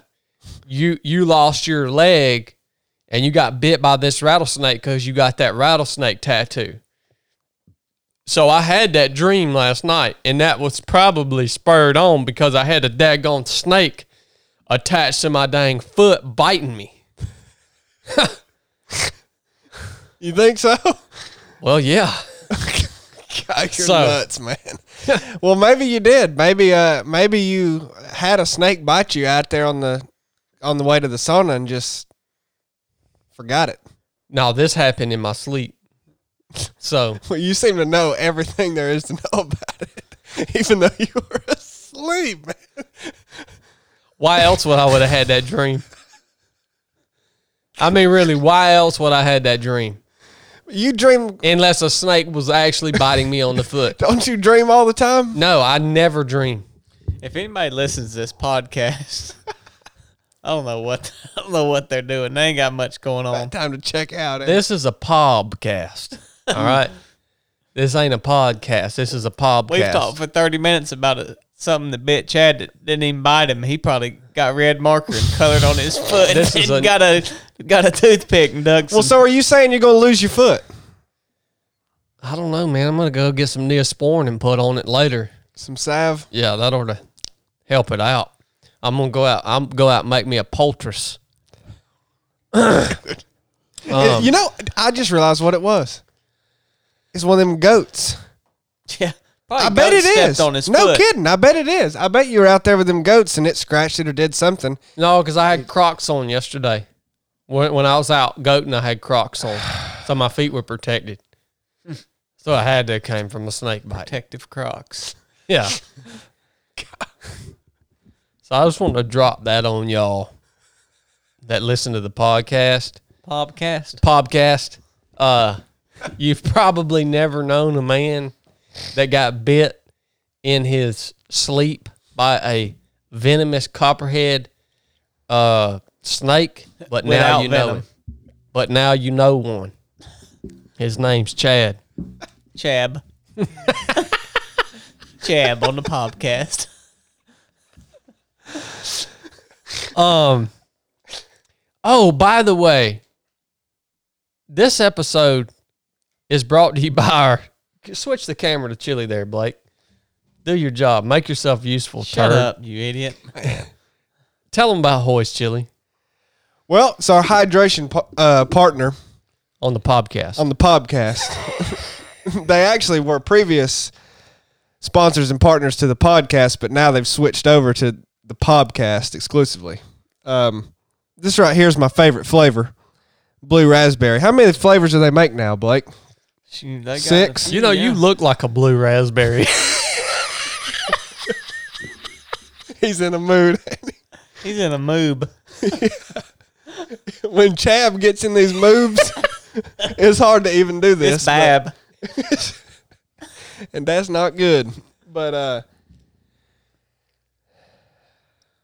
you, you lost your leg, and you got bit by this rattlesnake because you got that rattlesnake tattoo. So I had that dream last night, and that was probably spurred on because I had a daggone snake attached to my dang foot biting me. You think so? Well, yeah. God, you're so nuts, man. Well, maybe you did. Maybe, uh, maybe you had a snake bite you out there on the on the way to the sauna and just forgot it. No, this happened in my sleep. So well, you seem to know everything there is to know about it, even though you were asleep, man. Why else would I would have had that dream? I mean, really, why else would I had that dream? You dream unless a snake was actually biting me on the foot. Don't you dream all the time? No, I never dream. If anybody listens to this podcast, I don't know what I don't know what they're doing. They ain't got much going on. About time to check out. Eh? This is a podcast. All right. This ain't a podcast. This is a podcast. We've talked for thirty minutes about a, something that bit Chadd that didn't even bite him. He probably got red marker and colored on his foot this and a, got a got a toothpick and dug some. Well, so are you saying you're going to lose your foot? I don't know, man. I'm going to go get some Neosporin and put on it later. Some salve? Yeah, that ought to help it out. I'm going to go out. I'm go out and make me a poultice. um, you know, I just realized what it was. It's one of them goats. Yeah. I bet it is. On his no foot. Kidding. I bet it is. I bet you were out there with them goats and it scratched it or did something. No, because I had Crocs on yesterday. When, when I was out goating, I had Crocs on. So my feet were protected. So I had to came from a snake bite. Protective Crocs. Yeah. So I just wanted to drop that on y'all that listen to the podcast. Podcast. Podcast. Uh, you've probably never known a man that got bit in his sleep by a venomous copperhead uh, snake, but now Without you venom. know it. But now you know one. His name's Chadd. Chadd. Chadd on the podcast. Um. Oh, by the way, this episode is brought to you by our. Switch the camera to Chili there, Blake. Do your job. Make yourself useful. Shut turd. up, you idiot. Tell them about Hoist, Chili. Well, it's our hydration uh, partner. On the podcast. On the podcast. They actually were previous sponsors and partners to the podcast, but now they've switched over to the podcast exclusively. Um, this right here is my favorite flavor, blue raspberry. How many flavors do they make now, Blake? Shoot, they got Six. Few, you know, yeah. You look like a blue raspberry. He's in a mood. He's in a moob. Yeah. When Chadd gets in these moobs, it's hard to even do this. It's bab. And that's not good. But uh,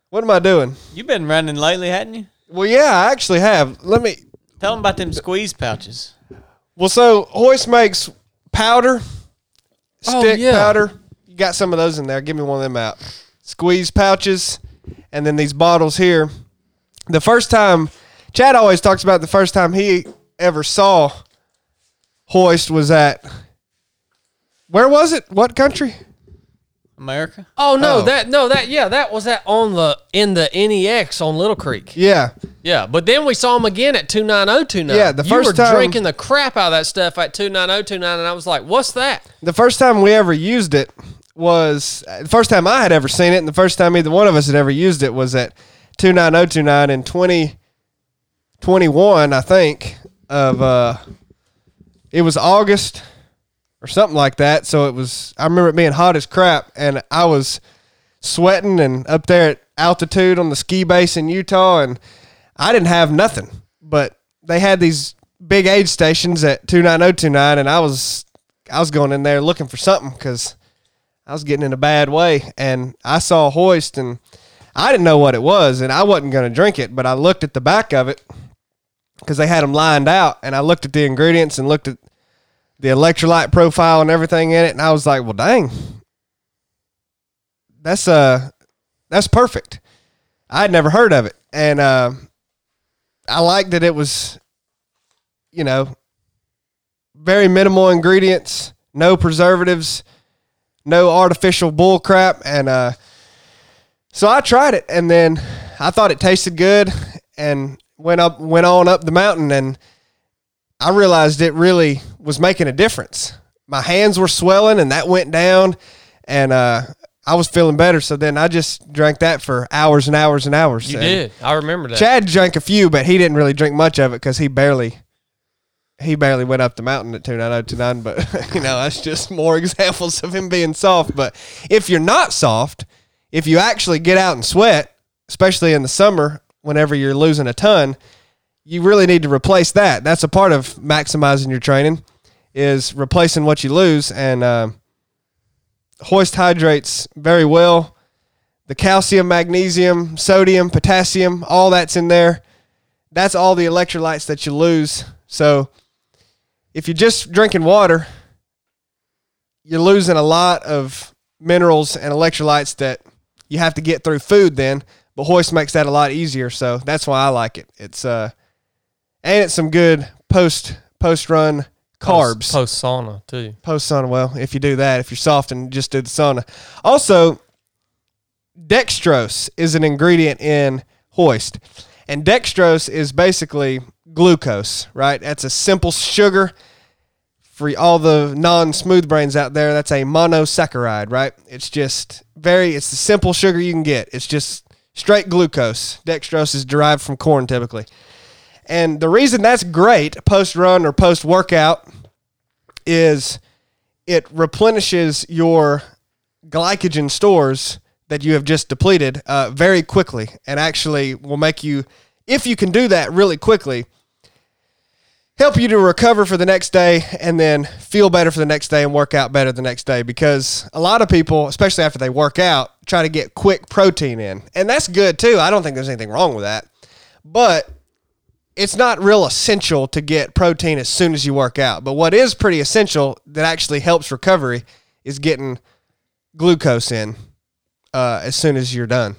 what am I doing? You've been running lately, hadn't you? Well, yeah, I actually have. Let me tell them about them squeeze pouches. Well, so Hoist makes powder, stick oh, yeah. powder. You got some of those in there. Give me one of them out. Squeeze pouches, and then these bottles here. The first time, Chadd always talks about the first time he ever saw Hoist was at, where was it? What country? America. Oh, no, oh. that, no, that, yeah, that was at on the, in the N E X on Little Creek. Yeah. Yeah, but then we saw him again at two nine oh two nine. Yeah, the first time. You were time, drinking the crap out of that stuff at two nine oh two nine, and I was like, what's that? The first time we ever used it was, the first time I had ever seen it, and the first time either one of us had ever used it was at two nine oh two nine in twenty twenty-one, I think, of, uh, it was August or something like that, so it was, I remember it being hot as crap, and I was sweating and up there at altitude on the ski base in Utah, and I didn't have nothing, but they had these big aid stations at two nine oh two nine, and I was I was going in there looking for something because I was getting in a bad way, and I saw Hoist, and I didn't know what it was, and I wasn't going to drink it, but I looked at the back of it because they had them lined out, and I looked at the ingredients and looked at the electrolyte profile and everything in it, and I was like, well, dang, that's, uh, that's perfect. I had never heard of it, and uh, I liked that it was, you know, very minimal ingredients, no preservatives, no artificial bull crap. And uh, so I tried it, and then I thought it tasted good and went up, went on up the mountain, and I realized it really was making a difference. My hands were swelling, and that went down, and uh, I was feeling better. So then I just drank that for hours and hours and hours. You and did. I remember that. Chadd drank a few, but he didn't really drink much of it because he barely... He barely went up the mountain at two nine oh two nine, but, you know, that's just more examples of him being soft. But if you're not soft, if you actually get out and sweat, especially in the summer, whenever you're losing a ton, you really need to replace that. That's a part of maximizing your training is replacing what you lose. And uh, Hoist hydrates very well. The calcium, magnesium, sodium, potassium, all that's in there. That's all the electrolytes that you lose. So if you're just drinking water, you're losing a lot of minerals and electrolytes that you have to get through food then, but Hoist makes that a lot easier, so that's why I like it. It's uh and it's some good post post run carbs. Post, post sauna too. Post sauna, well, if you do that, if you're soft and just do the sauna. Also, dextrose is an ingredient in Hoist. And dextrose is basically glucose, right? That's a simple sugar. For all the non-smooth brains out there, that's a monosaccharide, right? It's just very, it's the simple sugar you can get. It's just straight glucose. Dextrose is derived from corn typically. And the reason that's great post-run or post-workout is it replenishes your glycogen stores that you have just depleted uh, very quickly, and actually will make you, if you can do that really quickly, help you to recover for the next day and then feel better for the next day and work out better the next day. Because a lot of people, especially after they work out, try to get quick protein in. And that's good too. I don't think there's anything wrong with that. But it's not real essential to get protein as soon as you work out. But what is pretty essential that actually helps recovery is getting glucose in uh, as soon as you're done.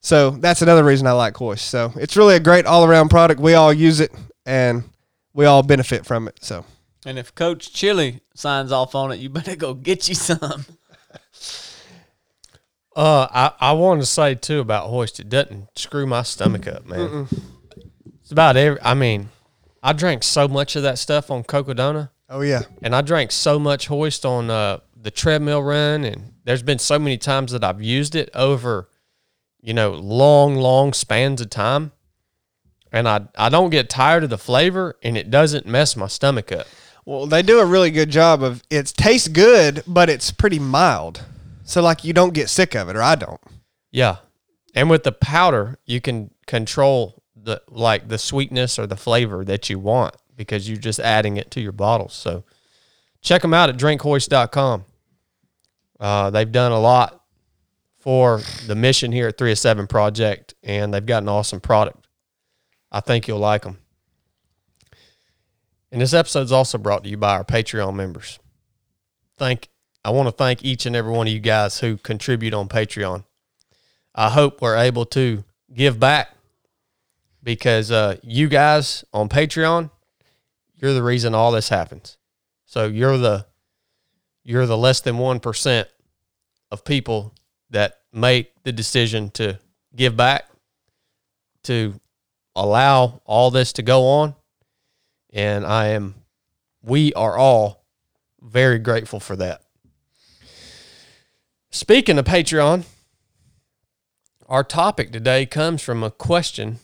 So that's another reason I like Hoist. So it's really a great all-around product. We all use it and we all benefit from it. So, and if Coach Chili signs off on it, you better go get you some. uh, I I want to say too about Hoist. It doesn't screw my stomach up, man. Mm-mm. It's about every. I mean, I drank so much of that stuff on Cocodona. Oh yeah, and I drank so much Hoist on uh, the treadmill run, and there's been so many times that I've used it over, you know, long, long spans of time. And I, I don't get tired of the flavor, and it doesn't mess my stomach up. Well, they do a really good job of, it tastes good, but it's pretty mild. So, like, you don't get sick of it, or I don't. Yeah. And with the powder, you can control, the like, the sweetness or the flavor that you want because you're just adding it to your bottles. So, check them out at drink hoist dot com. Uh, they've done a lot for the mission here at three oh seven Project, and they've got an awesome product. I think you'll like them. And this episode is also brought to you by our Patreon members. Thank, I want to thank each and every one of you guys who contribute on Patreon. I hope we're able to give back because uh, you guys on Patreon, you're the reason all this happens. So you're the you're the less than one percent of people that make the decision to give back, to allow all this to go on, and I am we are all very grateful for that. Speaking of Patreon, our topic today comes from a question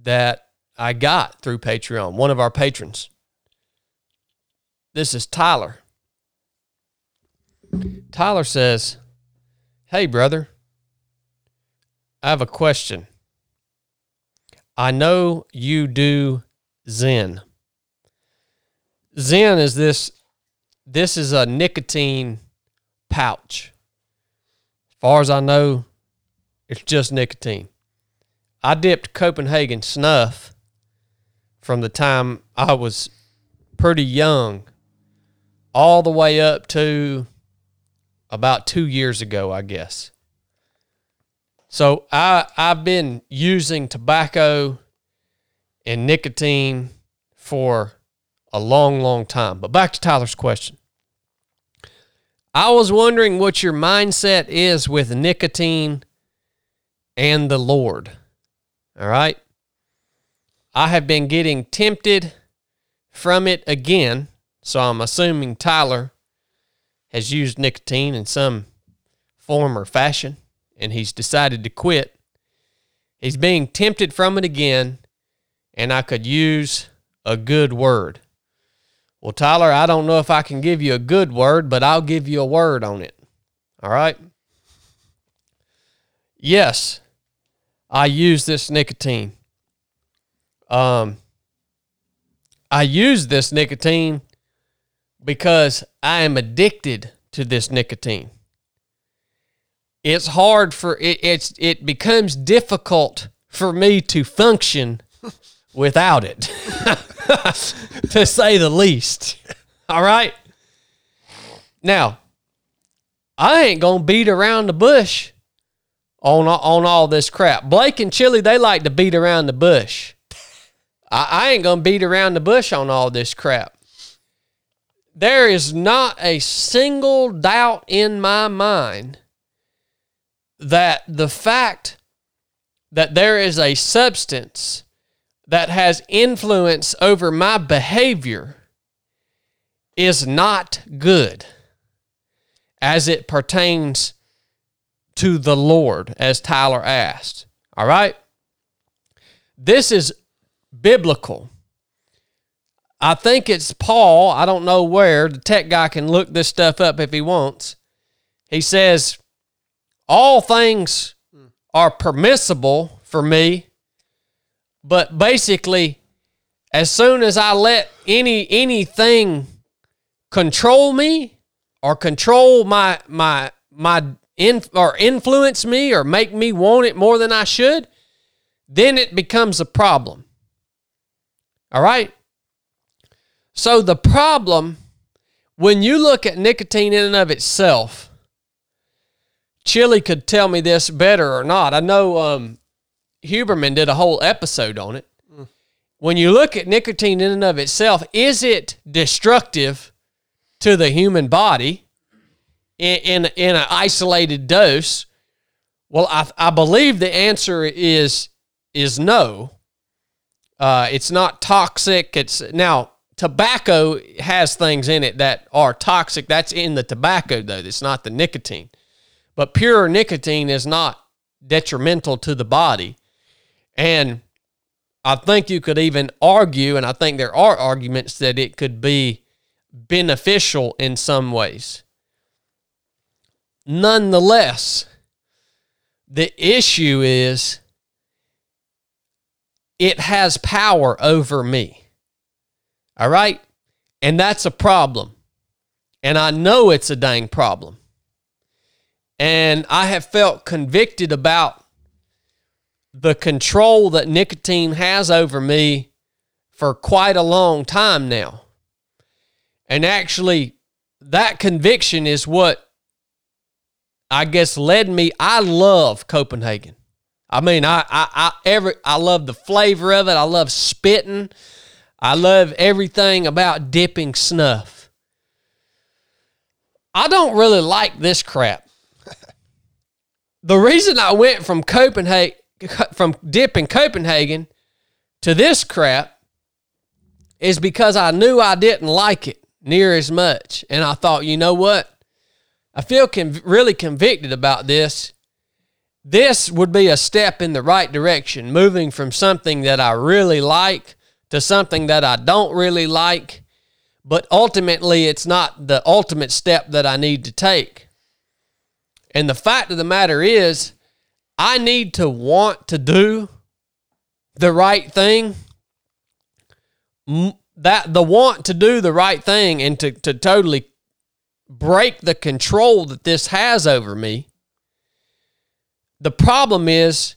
that I got through Patreon, one of our patrons. This is Tyler. Tyler says, "Hey brother, I have a question. I know you do Zen. Zen is this, this is a nicotine pouch. As far as I know, it's just nicotine. I dipped Copenhagen snuff from the time I was pretty young all the way up to about two years ago, I guess. So I, I've been using tobacco and nicotine for a long, long time. But back to Tyler's question. I was wondering what your mindset is with nicotine and the Lord. All right. I have been getting tempted from it again. So I'm assuming Tyler has used nicotine in some form or fashion, and he's decided to quit. He's being tempted from it again, and I could use a good word. Well, Tyler, I don't know if I can give you a good word, but I'll give you a word on it. All right? Yes, I use this nicotine. Um, I use this nicotine because I am addicted to this nicotine. It's hard for it, it's, it becomes difficult for me to function without it, to say the least. All right. Now, I ain't going to beat around the bush on, on all this crap. Blake and Chili, they like to beat around the bush. I, I ain't going to beat around the bush on all this crap. There is not a single doubt in my mind that the fact that there is a substance that has influence over my behavior is not good as it pertains to the Lord, as Tyler asked. All right? This is biblical. I think it's Paul, I don't know where, the tech guy can look this stuff up if he wants. He says, all things are permissible for me, but basically, as soon as I let any anything control me or control my my my in, or influence me or make me want it more than I should, then it becomes a problem. All right? So the problem, when you look at nicotine in and of itself, Chili could tell me this better or not. I know um, Huberman did a whole episode on it. Mm. When you look at nicotine in and of itself, is it destructive to the human body in in, in an isolated dose? Well, I, I believe the answer is is no. Uh, it's not toxic. It's now. Tobacco has things in it that are toxic. That's in the tobacco, though. It's not the nicotine. But pure nicotine is not detrimental to the body. And I think you could even argue, and I think there are arguments that it could be beneficial in some ways. Nonetheless, the issue is it has power over me. All right? And that's a problem. And I know it's a dang problem. And I have felt convicted about the control that nicotine has over me for quite a long time now. And actually, that conviction is what I guess led me. I love Copenhagen. I mean, I I I every I love the flavor of it. I love spitting. I love everything about dipping snuff. I don't really like this crap. The reason I went from Copenhagen, from dipping Copenhagen to this crap is because I knew I didn't like it near as much. And I thought, you know what? I feel conv- really convicted about this. This would be a step in the right direction, moving from something that I really like to something that I don't really like, but ultimately it's not the ultimate step that I need to take. And the fact of the matter is, I need to want to do the right thing. That the want to do the right thing and to, to totally break the control that this has over me. The problem is,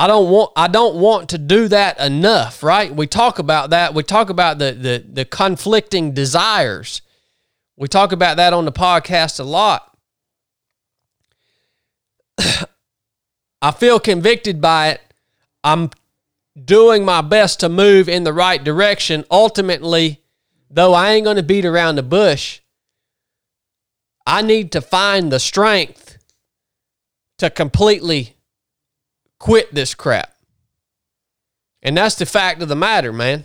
I don't want I don't want to do that enough, right? We talk about that. We talk about the, the the conflicting desires. We talk about that on the podcast a lot. I feel convicted by it. I'm doing my best to move in the right direction. Ultimately, though, I ain't going to beat around the bush. I need to find the strength to completely quit this crap. And that's the fact of the matter, man.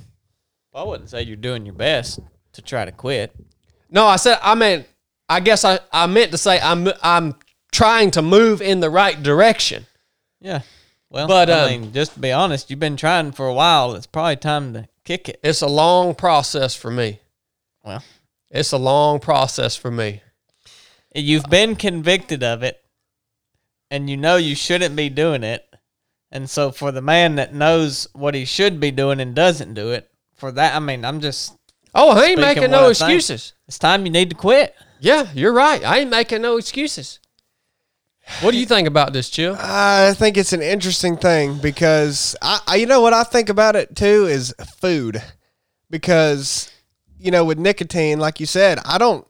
I wouldn't say you're doing your best to try to quit. No, I said, I mean, I guess I, I meant to say I'm I'm trying to move in the right direction. Yeah. Well, but, I um, mean, just to be honest, you've been trying for a while. It's probably time to kick it. It's a long process for me. Well. It's a long process for me. You've been convicted of it, and you know you shouldn't be doing it. And so for the man that knows what he should be doing and doesn't do it, for that, I mean, I'm just... Oh, I ain't making no excuses. It's time you need to quit. Yeah, you're right. I ain't making no excuses. What do you think about this, Chill? I think it's an interesting thing because, I, I you know what I think about it too is food. Because, you know, with nicotine, like you said, I don't...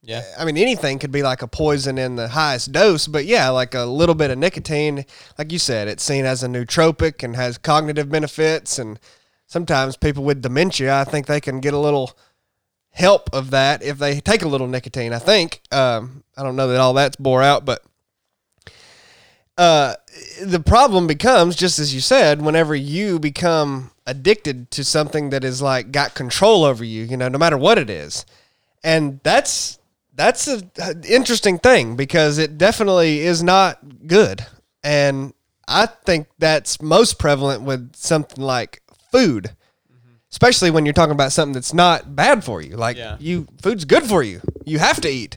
Yeah, I mean, anything could be like a poison in the highest dose, but yeah, like a little bit of nicotine, like you said, it's seen as a nootropic and has cognitive benefits, and sometimes people with dementia, I think they can get a little help of that if they take a little nicotine, I think. Um, I don't know that all that's bore out, but uh, the problem becomes, just as you said, whenever you become addicted to something that is like got control over you, you know, no matter what it is. And that's... That's an interesting thing because it definitely is not good. And I think that's most prevalent with something like food, mm-hmm. especially when you're talking about something that's not bad for you. Like yeah. you, food's good for you. You have to eat.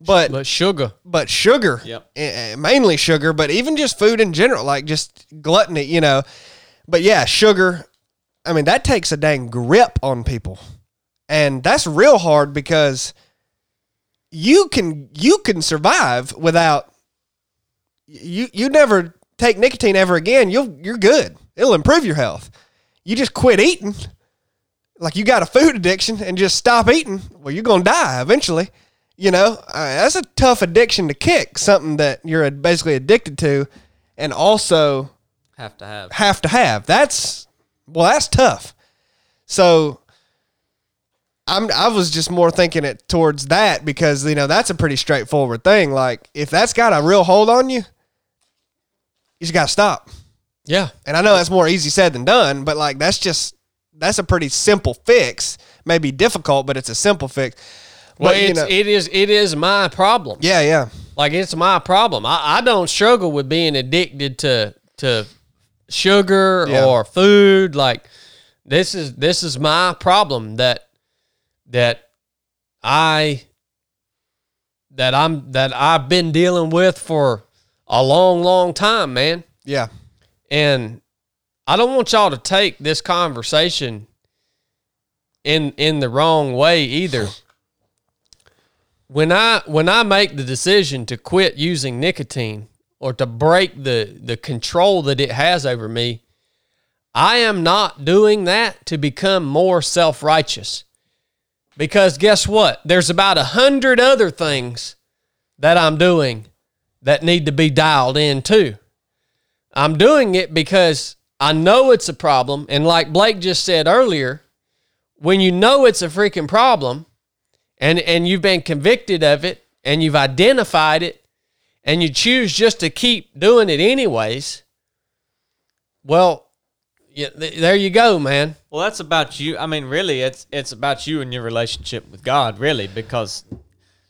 But, but sugar. But sugar. Yep. Uh, mainly sugar, but even just food in general, like just gluttony, you know. But yeah, sugar, I mean, that takes a dang grip on people. And that's real hard because you can you can survive without you you never take nicotine ever again, you'll you're good. It'll improve your health. You just quit eating. Like you got a food addiction and just stop eating, well, you're going to die eventually. You know, I, that's a tough addiction to kick, something that you're basically addicted to and also have to have. Have to have. That's, well, that's tough. So I'm, I was just more thinking it towards that because, you know, that's a pretty straightforward thing. Like, if that's got a real hold on you, you just got to stop. Yeah. And I know that's more easy said than done, but, like, that's just, that's a pretty simple fix. Maybe difficult, but it's a simple fix. Well, but, it's, you know, it is it is my problem. Yeah, yeah. Like, it's my problem. I, I don't struggle with being addicted to to sugar yeah. or food. Like, this is this is my problem that that I that I'm that I've been dealing with for a long, long time, man. Yeah. And I don't want y'all to take this conversation in in the wrong way either. When I when I make the decision to quit using nicotine or to break the, the control that it has over me, I am not doing that to become more self-righteous. Because guess what? There's about a hundred other things that I'm doing that need to be dialed in too. I'm doing it because I know it's a problem. And like Blake just said earlier, when you know it's a freaking problem, And and you've been convicted of it, and you've identified it, and you choose just to keep doing it anyways, well, yeah, th- there you go, man. Well, that's about you. I mean, really, it's it's about you and your relationship with God, really, because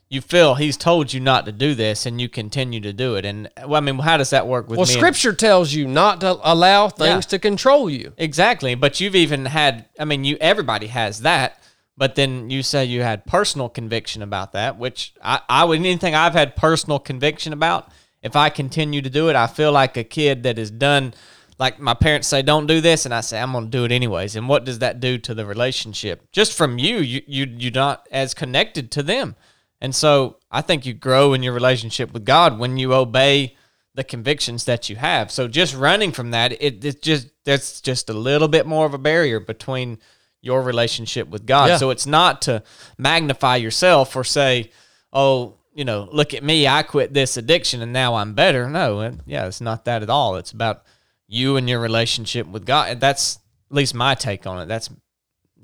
you feel he's told you not to do this, and you continue to do it. And, well, I mean, how does that work with well, me? Well, Scripture and- tells you not to allow things yeah. to control you. Exactly, but you've even had, I mean, you everybody has that. But then you say you had personal conviction about that, which I, I would, anything I've had personal conviction about, if I continue to do it, I feel like a kid that is done, like my parents say, don't do this, and I say, I'm going to do it anyways. And what does that do to the relationship? Just from you, you, you, you're not as connected to them. And so I think you grow in your relationship with God when you obey the convictions that you have. So just running from that, it, it just that's just a little bit more of a barrier between your relationship with God. Yeah. So it's not to magnify yourself or say, oh, you know, look at me, I quit this addiction and now I'm better. No, and yeah, it's not that at all. It's about you and your relationship with God. And that's at least my take on it. That's,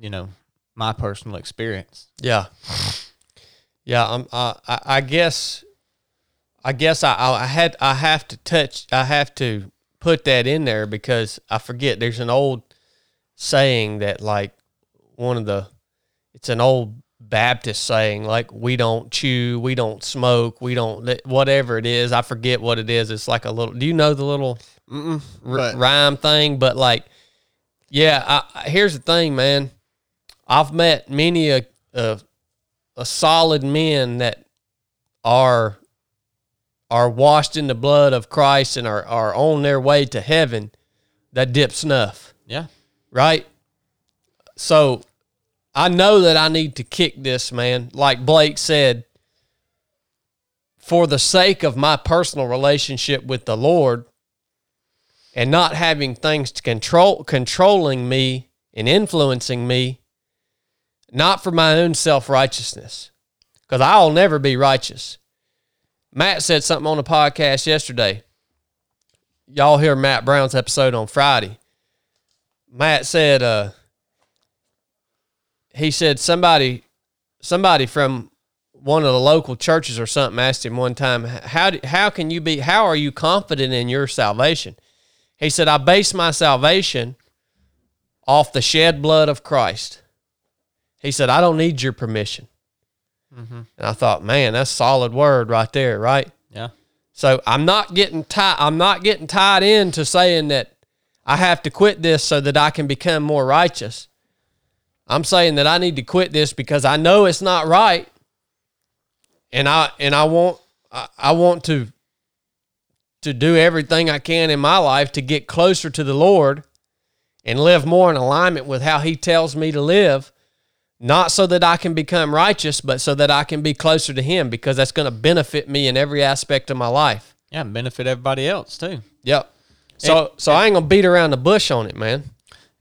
you know, my personal experience. Yeah. Yeah. I'm, uh, I, I guess, I guess I, I had, I have to touch, I have to put that in there because I forget there's an old saying that, like, one of the, it's an old Baptist saying, like, we don't chew, we don't smoke, we don't, whatever it is. I forget what it is. It's like a little, do you know the little r- rhyme thing? But like, yeah, I, here's the thing, man. I've met many a, a, a solid men that are, are washed in the blood of Christ and are, are on their way to heaven that dip snuff. Yeah. Right? So I know that I need to kick this, man. Like Blake said, for the sake of my personal relationship with the Lord and not having things to control, controlling me and influencing me, not for my own self-righteousness, because I'll never be righteous. Matt said something on the podcast yesterday. Y'all hear Matt Brown's episode on Friday. Matt said, uh, he said somebody somebody from one of the local churches or something asked him one time, how do, how can you be, how are you confident in your salvation? He said, I base my salvation off the shed blood of Christ. He said, I don't need your permission. Mm-hmm. And I thought, man, that's a solid word right there, right? Yeah. So I'm not getting tied. I'm not getting tied into saying that I have to quit this so that I can become more righteous. I'm saying that I need to quit this because I know it's not right, and I and I want I, I want to to do everything I can in my life to get closer to the Lord and live more in alignment with how He tells me to live, not so that I can become righteous, but so that I can be closer to Him, because that's going to benefit me in every aspect of my life. Yeah, and benefit everybody else too. Yep. So, and, so and, I ain't going to beat around the bush on it, man.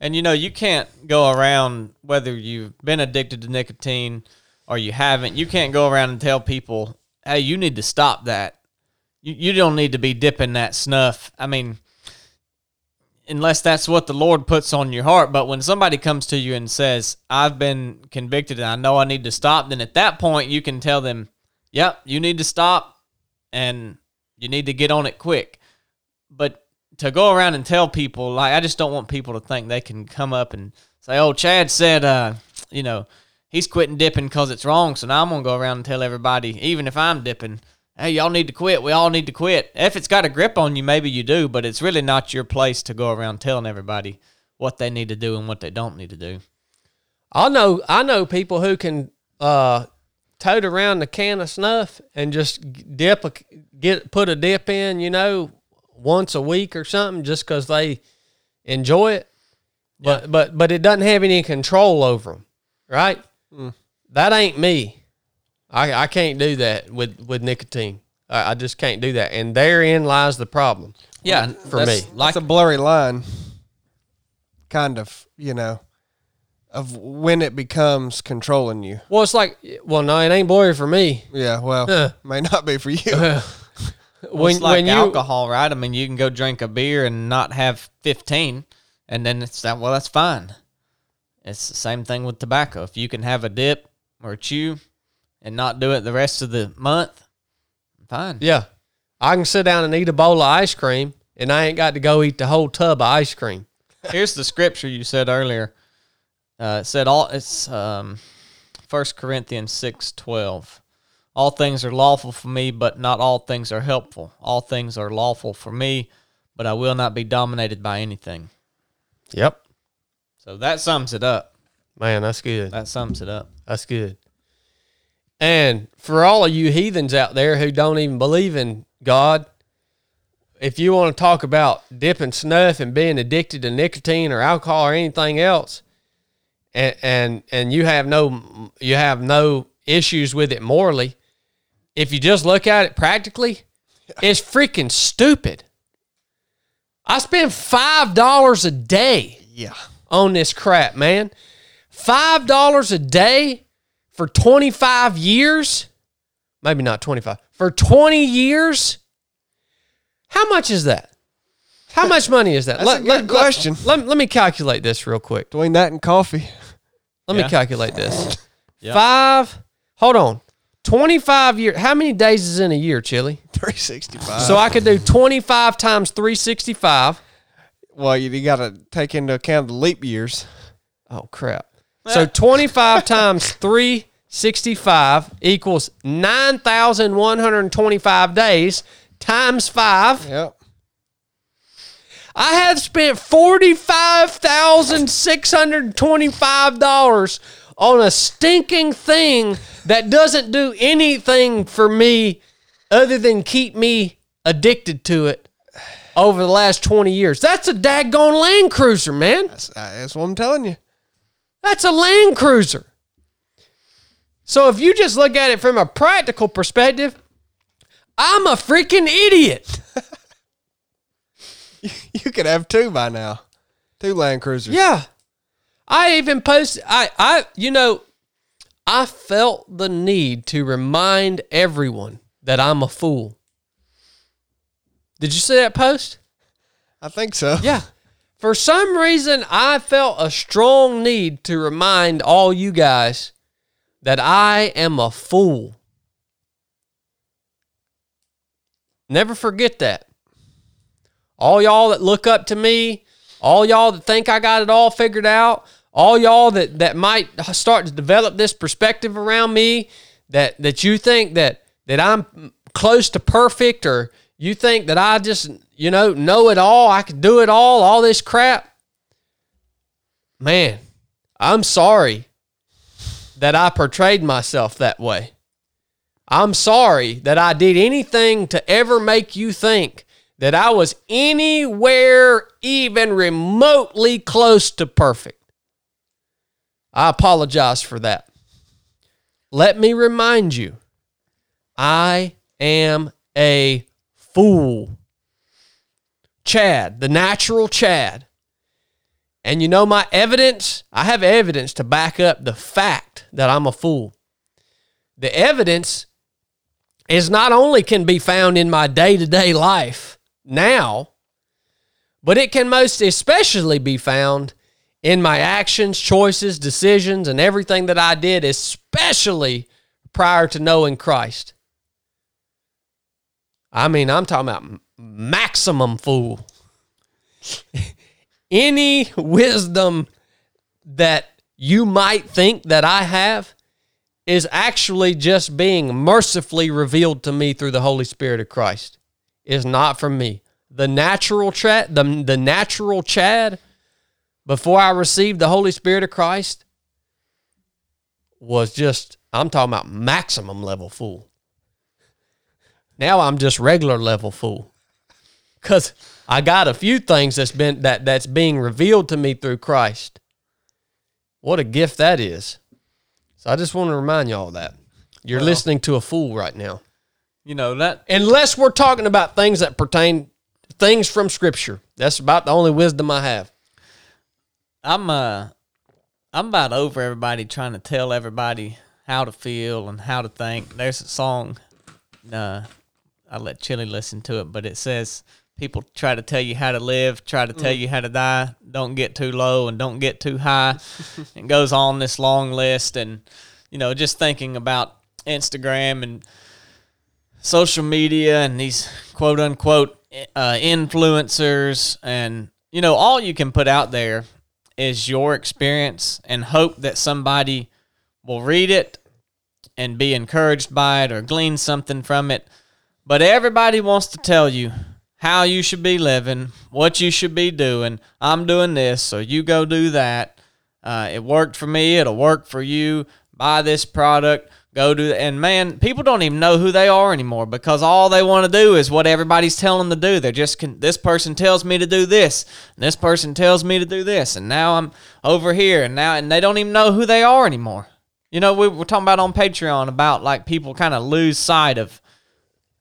And, you know, you can't go around, whether you've been addicted to nicotine or you haven't, you can't go around and tell people, hey, you need to stop that. You, you don't need to be dipping that snuff. I mean, unless that's what the Lord puts on your heart. But when somebody comes to you and says, I've been convicted and I know I need to stop, then at that point you can tell them, yep, you need to stop and you need to get on it quick. But to go around and tell people, like, I just don't want people to think they can come up and say, oh, Chadd said, uh, you know, he's quitting dipping because it's wrong, so now I'm going to go around and tell everybody, even if I'm dipping, hey, y'all need to quit. We all need to quit. If it's got a grip on you, maybe you do, but it's really not your place to go around telling everybody what they need to do and what they don't need to do. I know I know people who can uh, tote around the can of snuff and just dip a, get put a dip in, you know, once a week or something, just because they enjoy it, but, yeah. but, but it doesn't have any control over them, right? Mm. That ain't me. I, I can't do that with, with nicotine. I, I just can't do that. And therein lies the problem. Yeah, for that's, me. Like, that's a blurry line, kind of, you know, of when it becomes controlling you. Well, it's like, well, no, it ain't blurry for me. Yeah, well, uh, may not be for you. Uh, when, well, it's like when alcohol, you, right? I mean, you can go drink a beer and not have fifteen, and then it's that, well, that's fine. It's the same thing with tobacco. If you can have a dip or a chew and not do it the rest of the month, fine. Yeah. I can sit down and eat a bowl of ice cream, and I ain't got to go eat the whole tub of ice cream. Here's the scripture you said earlier. Uh, it said, all it's um, First Corinthians six twelve. All things are lawful for me, but not all things are helpful. All things are lawful for me, but I will not be dominated by anything. Yep. So that sums it up. Man, that's good. That sums it up. That's good. And for all of you heathens out there who don't even believe in God, if you want to talk about dipping snuff and being addicted to nicotine or alcohol or anything else, and and, and you have no you have no issues with it morally, if you just look at it practically, it's freaking stupid. I spend five dollars a day yeah. on this crap, man. five dollars a day. For twenty-five years, maybe not twenty-five, for twenty years, how much is that? How much money is that? That's let, a good let, question. Let, let, let me calculate this real quick. Between that and coffee. Let yeah. me calculate this. Yeah. Five, hold on, twenty-five years. How many days is in a year, Chili? three sixty-five. So I could do twenty-five times three sixty-five. Well, you, you got to take into account the leap years. Oh, crap. So twenty-five times three sixty-five equals nine thousand one hundred twenty-five days times five. Yep. I have spent forty-five thousand six hundred twenty-five dollars on a stinking thing that doesn't do anything for me other than keep me addicted to it over the last twenty years. That's a daggone Land Cruiser, man. That's, that's what I'm telling you. That's a Land Cruiser. So if you just look at it from a practical perspective, I'm a freaking idiot. You could have two by now. Two Land Cruisers. Yeah. I even posted, I, I, you know, I felt the need to remind everyone that I'm a fool. Did you see that post? I think so. Yeah. For some reason, I felt a strong need to remind all you guys that I am a fool. Never forget that. All y'all that look up to me, all y'all that think I got it all figured out, all y'all that, that might start to develop this perspective around me, that, that you think that, that I'm close to perfect or You think that I just, you know, know it all, I can do it all, all this crap? Man, I'm sorry that I portrayed myself that way. I'm sorry that I did anything to ever make you think that I was anywhere even remotely close to perfect. I apologize for that. Let me remind you, I am a fool. Chadd, the natural Chadd. And you know my evidence? I have evidence to back up the fact that I'm a fool. The evidence is not only can be found in my day-to-day life now, but it can most especially be found in my actions, choices, decisions, and everything that I did, especially prior to knowing Christ. I mean, I'm talking about maximum fool. Any wisdom that you might think that I have is actually just being mercifully revealed to me through the Holy Spirit of Christ. It's not from me. The natural Chadd, the, the natural Chadd, before I received the Holy Spirit of Christ, was just, I'm talking about maximum level fool. Now I'm just regular level fool. Because I got a few things that's been that that's being revealed to me through Christ. What a gift that is. So I just want to remind y'all that. You're well, listening to a fool right now. You know that, unless we're talking about things that pertain, things from Scripture. That's about the only wisdom I have. I'm uh I'm about over everybody trying to tell everybody how to feel and how to think. There's a song, uh I let Chili listen to it, but it says people try to tell you how to live, try to tell you how to die, don't get too low and don't get too high. It goes on this long list, and, you know, just thinking about Instagram and social media and these quote-unquote uh, influencers and, you know, all you can put out there is your experience and hope that somebody will read it and be encouraged by it or glean something from it. But everybody wants to tell you how you should be living, what you should be doing. I'm doing this, so you go do that. Uh, it worked for me. It'll work for you. Buy this product. Go do that. And, man, people don't even know who they are anymore because all they want to do is what everybody's telling them to do. They're just, can, this person tells me to do this, and this person tells me to do this, and now I'm over here, and now, and they don't even know who they are anymore. You know, we were talking about on Patreon about, like, people kind of lose sight of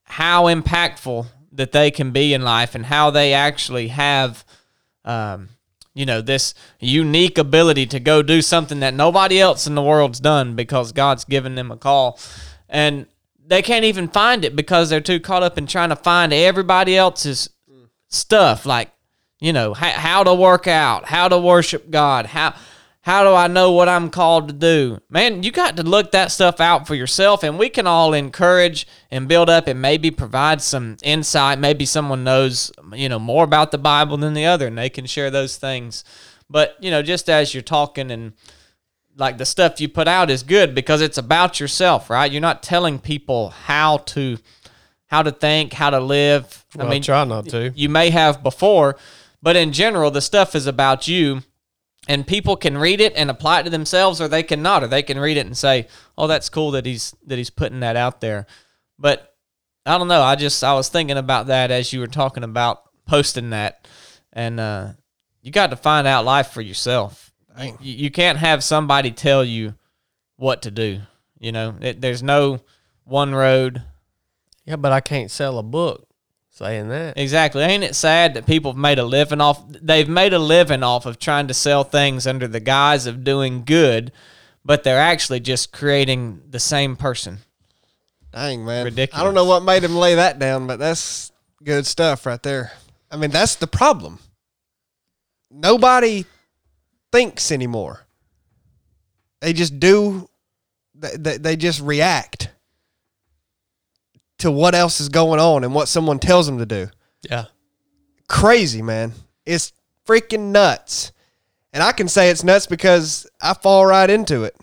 how impactful that they can be in life and how they actually have, um, you know, this unique ability to go do something that nobody else in the world's done because God's given them a call. And they can't even find it because they're too caught up in trying to find everybody else's stuff, like, you know, how, how to work out, how to worship God, how... How do I know what I'm called to do? Man, you got to look that stuff out for yourself, and we can all encourage and build up and maybe provide some insight. Maybe someone knows, you know, more about the Bible than the other, and they can share those things. But, you know, just as you're talking and, like, the stuff you put out is good because it's about yourself, right? You're not telling people how to how to think, how to live. Well, I mean, try not to. You may have before, but in general, the stuff is about you. And people can read it and apply it to themselves, or they can not, or they can read it and say, "Oh, that's cool that he's that he's putting that out there." But I don't know. I just I was thinking about that as you were talking about posting that, and uh, you got to find out life for yourself. You, you can't have somebody tell you what to do. You know, it, there's no one road. Yeah, but I can't sell a book saying that. Exactly. Ain't it sad that people have made a living off they've made a living off of trying to sell things under the guise of doing good, but they're actually just creating the same person. Dang, man. Ridiculous. I don't know what made him lay that down, but that's good stuff right there. I mean, that's the problem. Nobody thinks anymore. They just do they they just react to what else is going on and what someone tells them to do. Yeah. Crazy, man. It's freaking nuts. And I can say it's nuts because I fall right into it.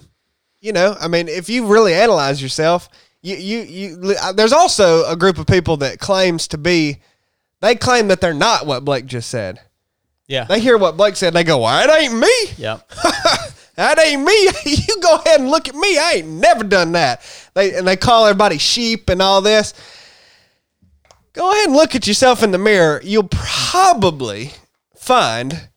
You know, I mean, if you really analyze yourself, you, you, you, there's also a group of people that claims to be, they claim that they're not what Blake just said. Yeah. They hear what Blake said and they go, well, it ain't me. Yeah. That ain't me. You go ahead and look at me. I ain't never done that. They and they call everybody sheep and all this. Go ahead and look at yourself in the mirror. You'll probably find,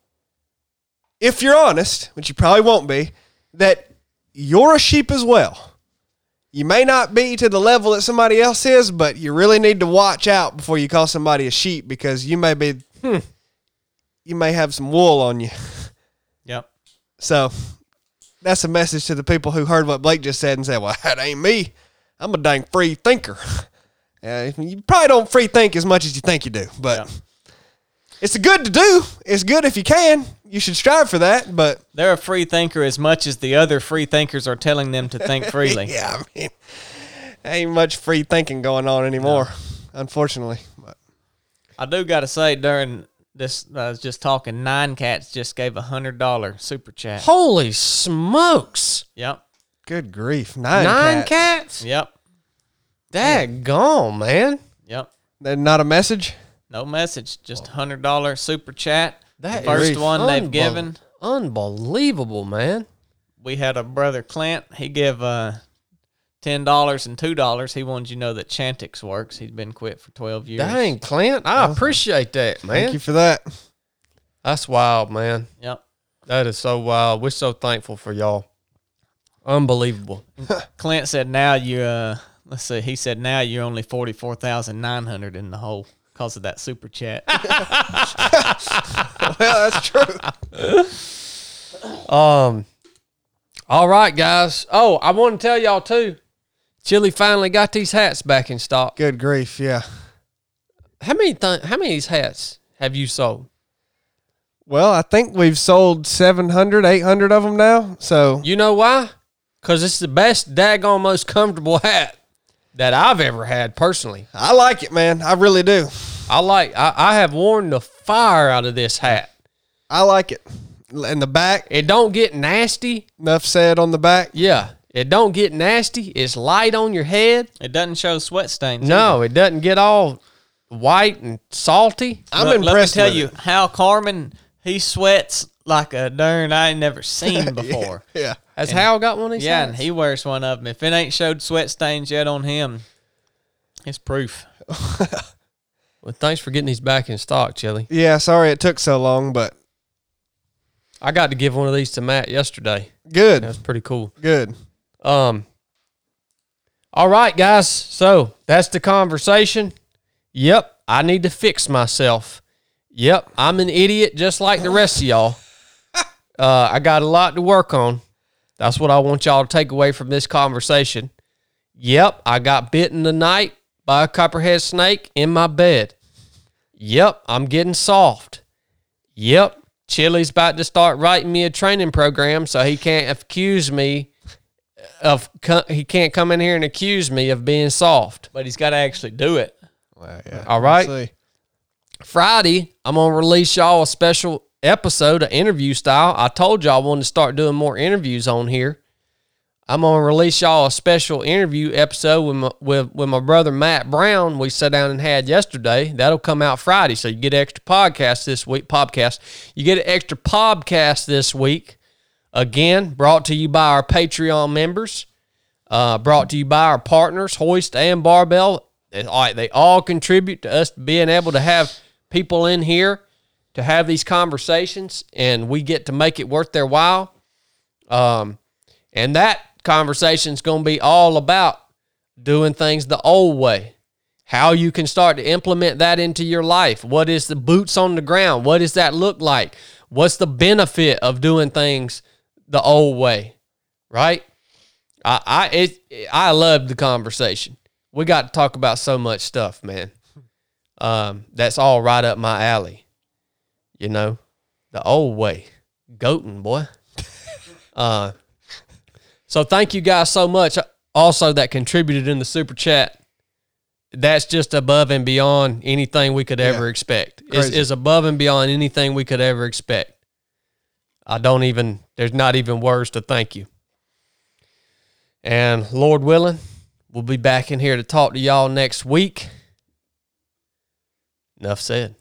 if you're honest, which you probably won't be, that you're a sheep as well. You may not be to the level that somebody else is, but you really need to watch out before you call somebody a sheep, because you may be, hmm, you may have some wool on you. Yep. So that's a message to the people who heard what Blake just said and said, well, that ain't me. I'm a dang free thinker. Uh, you probably don't free think as much as you think you do, but yeah. It's good to do. It's good if you can. You should strive for that, but... They're a free thinker as much as the other free thinkers are telling them to think freely. Yeah, I mean, ain't much free thinking going on anymore, no. Unfortunately. But. I do got to say, during... This I was just talking. Nine Cats just gave a hundred dollar super chat. Holy smokes! Yep. Good grief, nine, nine cats. cats. Yep. Daggone, man. Yep. They're not a message. No message. Just a hundred dollar super chat. That the first one unbe- they've given. Unbelievable, man. We had a brother Clint. He gave uh ten dollars and two dollars. He wanted you to know that Chantix works. He's been quit for twelve years. Dang, Clint, I appreciate that, man. Thank you for that. That's wild, man. Yep. That is so wild. We're so thankful for y'all. Unbelievable. Clint said now you uh let's see, he said now you're only forty four thousand nine hundred in the hole because of that super chat. Well, that's true. Um All right, guys. Oh, I want to tell y'all too. Chili finally got these hats back in stock. Good grief, yeah. How many th- how many of these hats have you sold? Well, I think we've sold seven hundred, eight hundred of them now. So you know why? Because it's the best daggone most comfortable hat that I've ever had personally. I like it, man. I really do. I like I, I have worn the fire out of this hat. I like it. In the back. It don't get nasty. Enough said on the back. Yeah. It don't get nasty. It's light on your head. It doesn't show sweat stains. No, either. It doesn't get all white and salty. I'm Look, impressed. Let me tell with you, it. Hal Carman, he sweats like a darn I ain't never seen before. yeah, yeah. Has and, Hal got one of these? Yeah, signs? And he wears one of them. If it ain't showed sweat stains yet on him, it's proof. Well, thanks for getting these back in stock, Chili. Yeah, sorry it took so long, but I got to give one of these to Matt yesterday. Good. That was pretty cool. Good. Um. All right, guys. So that's the conversation. Yep, I need to fix myself. Yep, I'm an idiot just like the rest of y'all. Uh, I got a lot to work on. That's what I want y'all to take away from this conversation. Yep, I got bit in the night by a copperhead snake in my bed. Yep, I'm getting soft. Yep, Chili's about to start writing me a training program so he can't accuse me. Of he can't come in here and accuse me of being soft, but he's got to actually do it. Well, yeah. All right. We'll see. Friday, I'm gonna release y'all a special episode of interview style. I told y'all I wanted to start doing more interviews on here. I'm gonna release y'all a special interview episode with my, with with my brother Matt Brown. We sat down and had yesterday. That'll come out Friday, so you get an extra podcast this week. Podcast, you get an extra podcast this week. Again, brought to you by our Patreon members, uh, brought to you by our partners, Hoist and Barbell. They, all right, they all contribute to us being able to have people in here to have these conversations, and we get to make it worth their while. Um, and that conversation is going to be all about doing things the old way, how you can start to implement that into your life. What is the boots on the ground? What does that look like? What's the benefit of doing things the old way, right? I I it, it, I love the conversation. We got to talk about so much stuff, man. Um, that's all right up my alley. You know, the old way, goatin' boy. uh, so thank you guys so much. Also, that contributed in the super chat. That's just above and beyond anything we could yeah. ever expect. It's, it's above and beyond anything we could ever expect. I don't even, there's not even words to thank you. And Lord willing, We'll be back in here to talk to y'all next week. Enough said.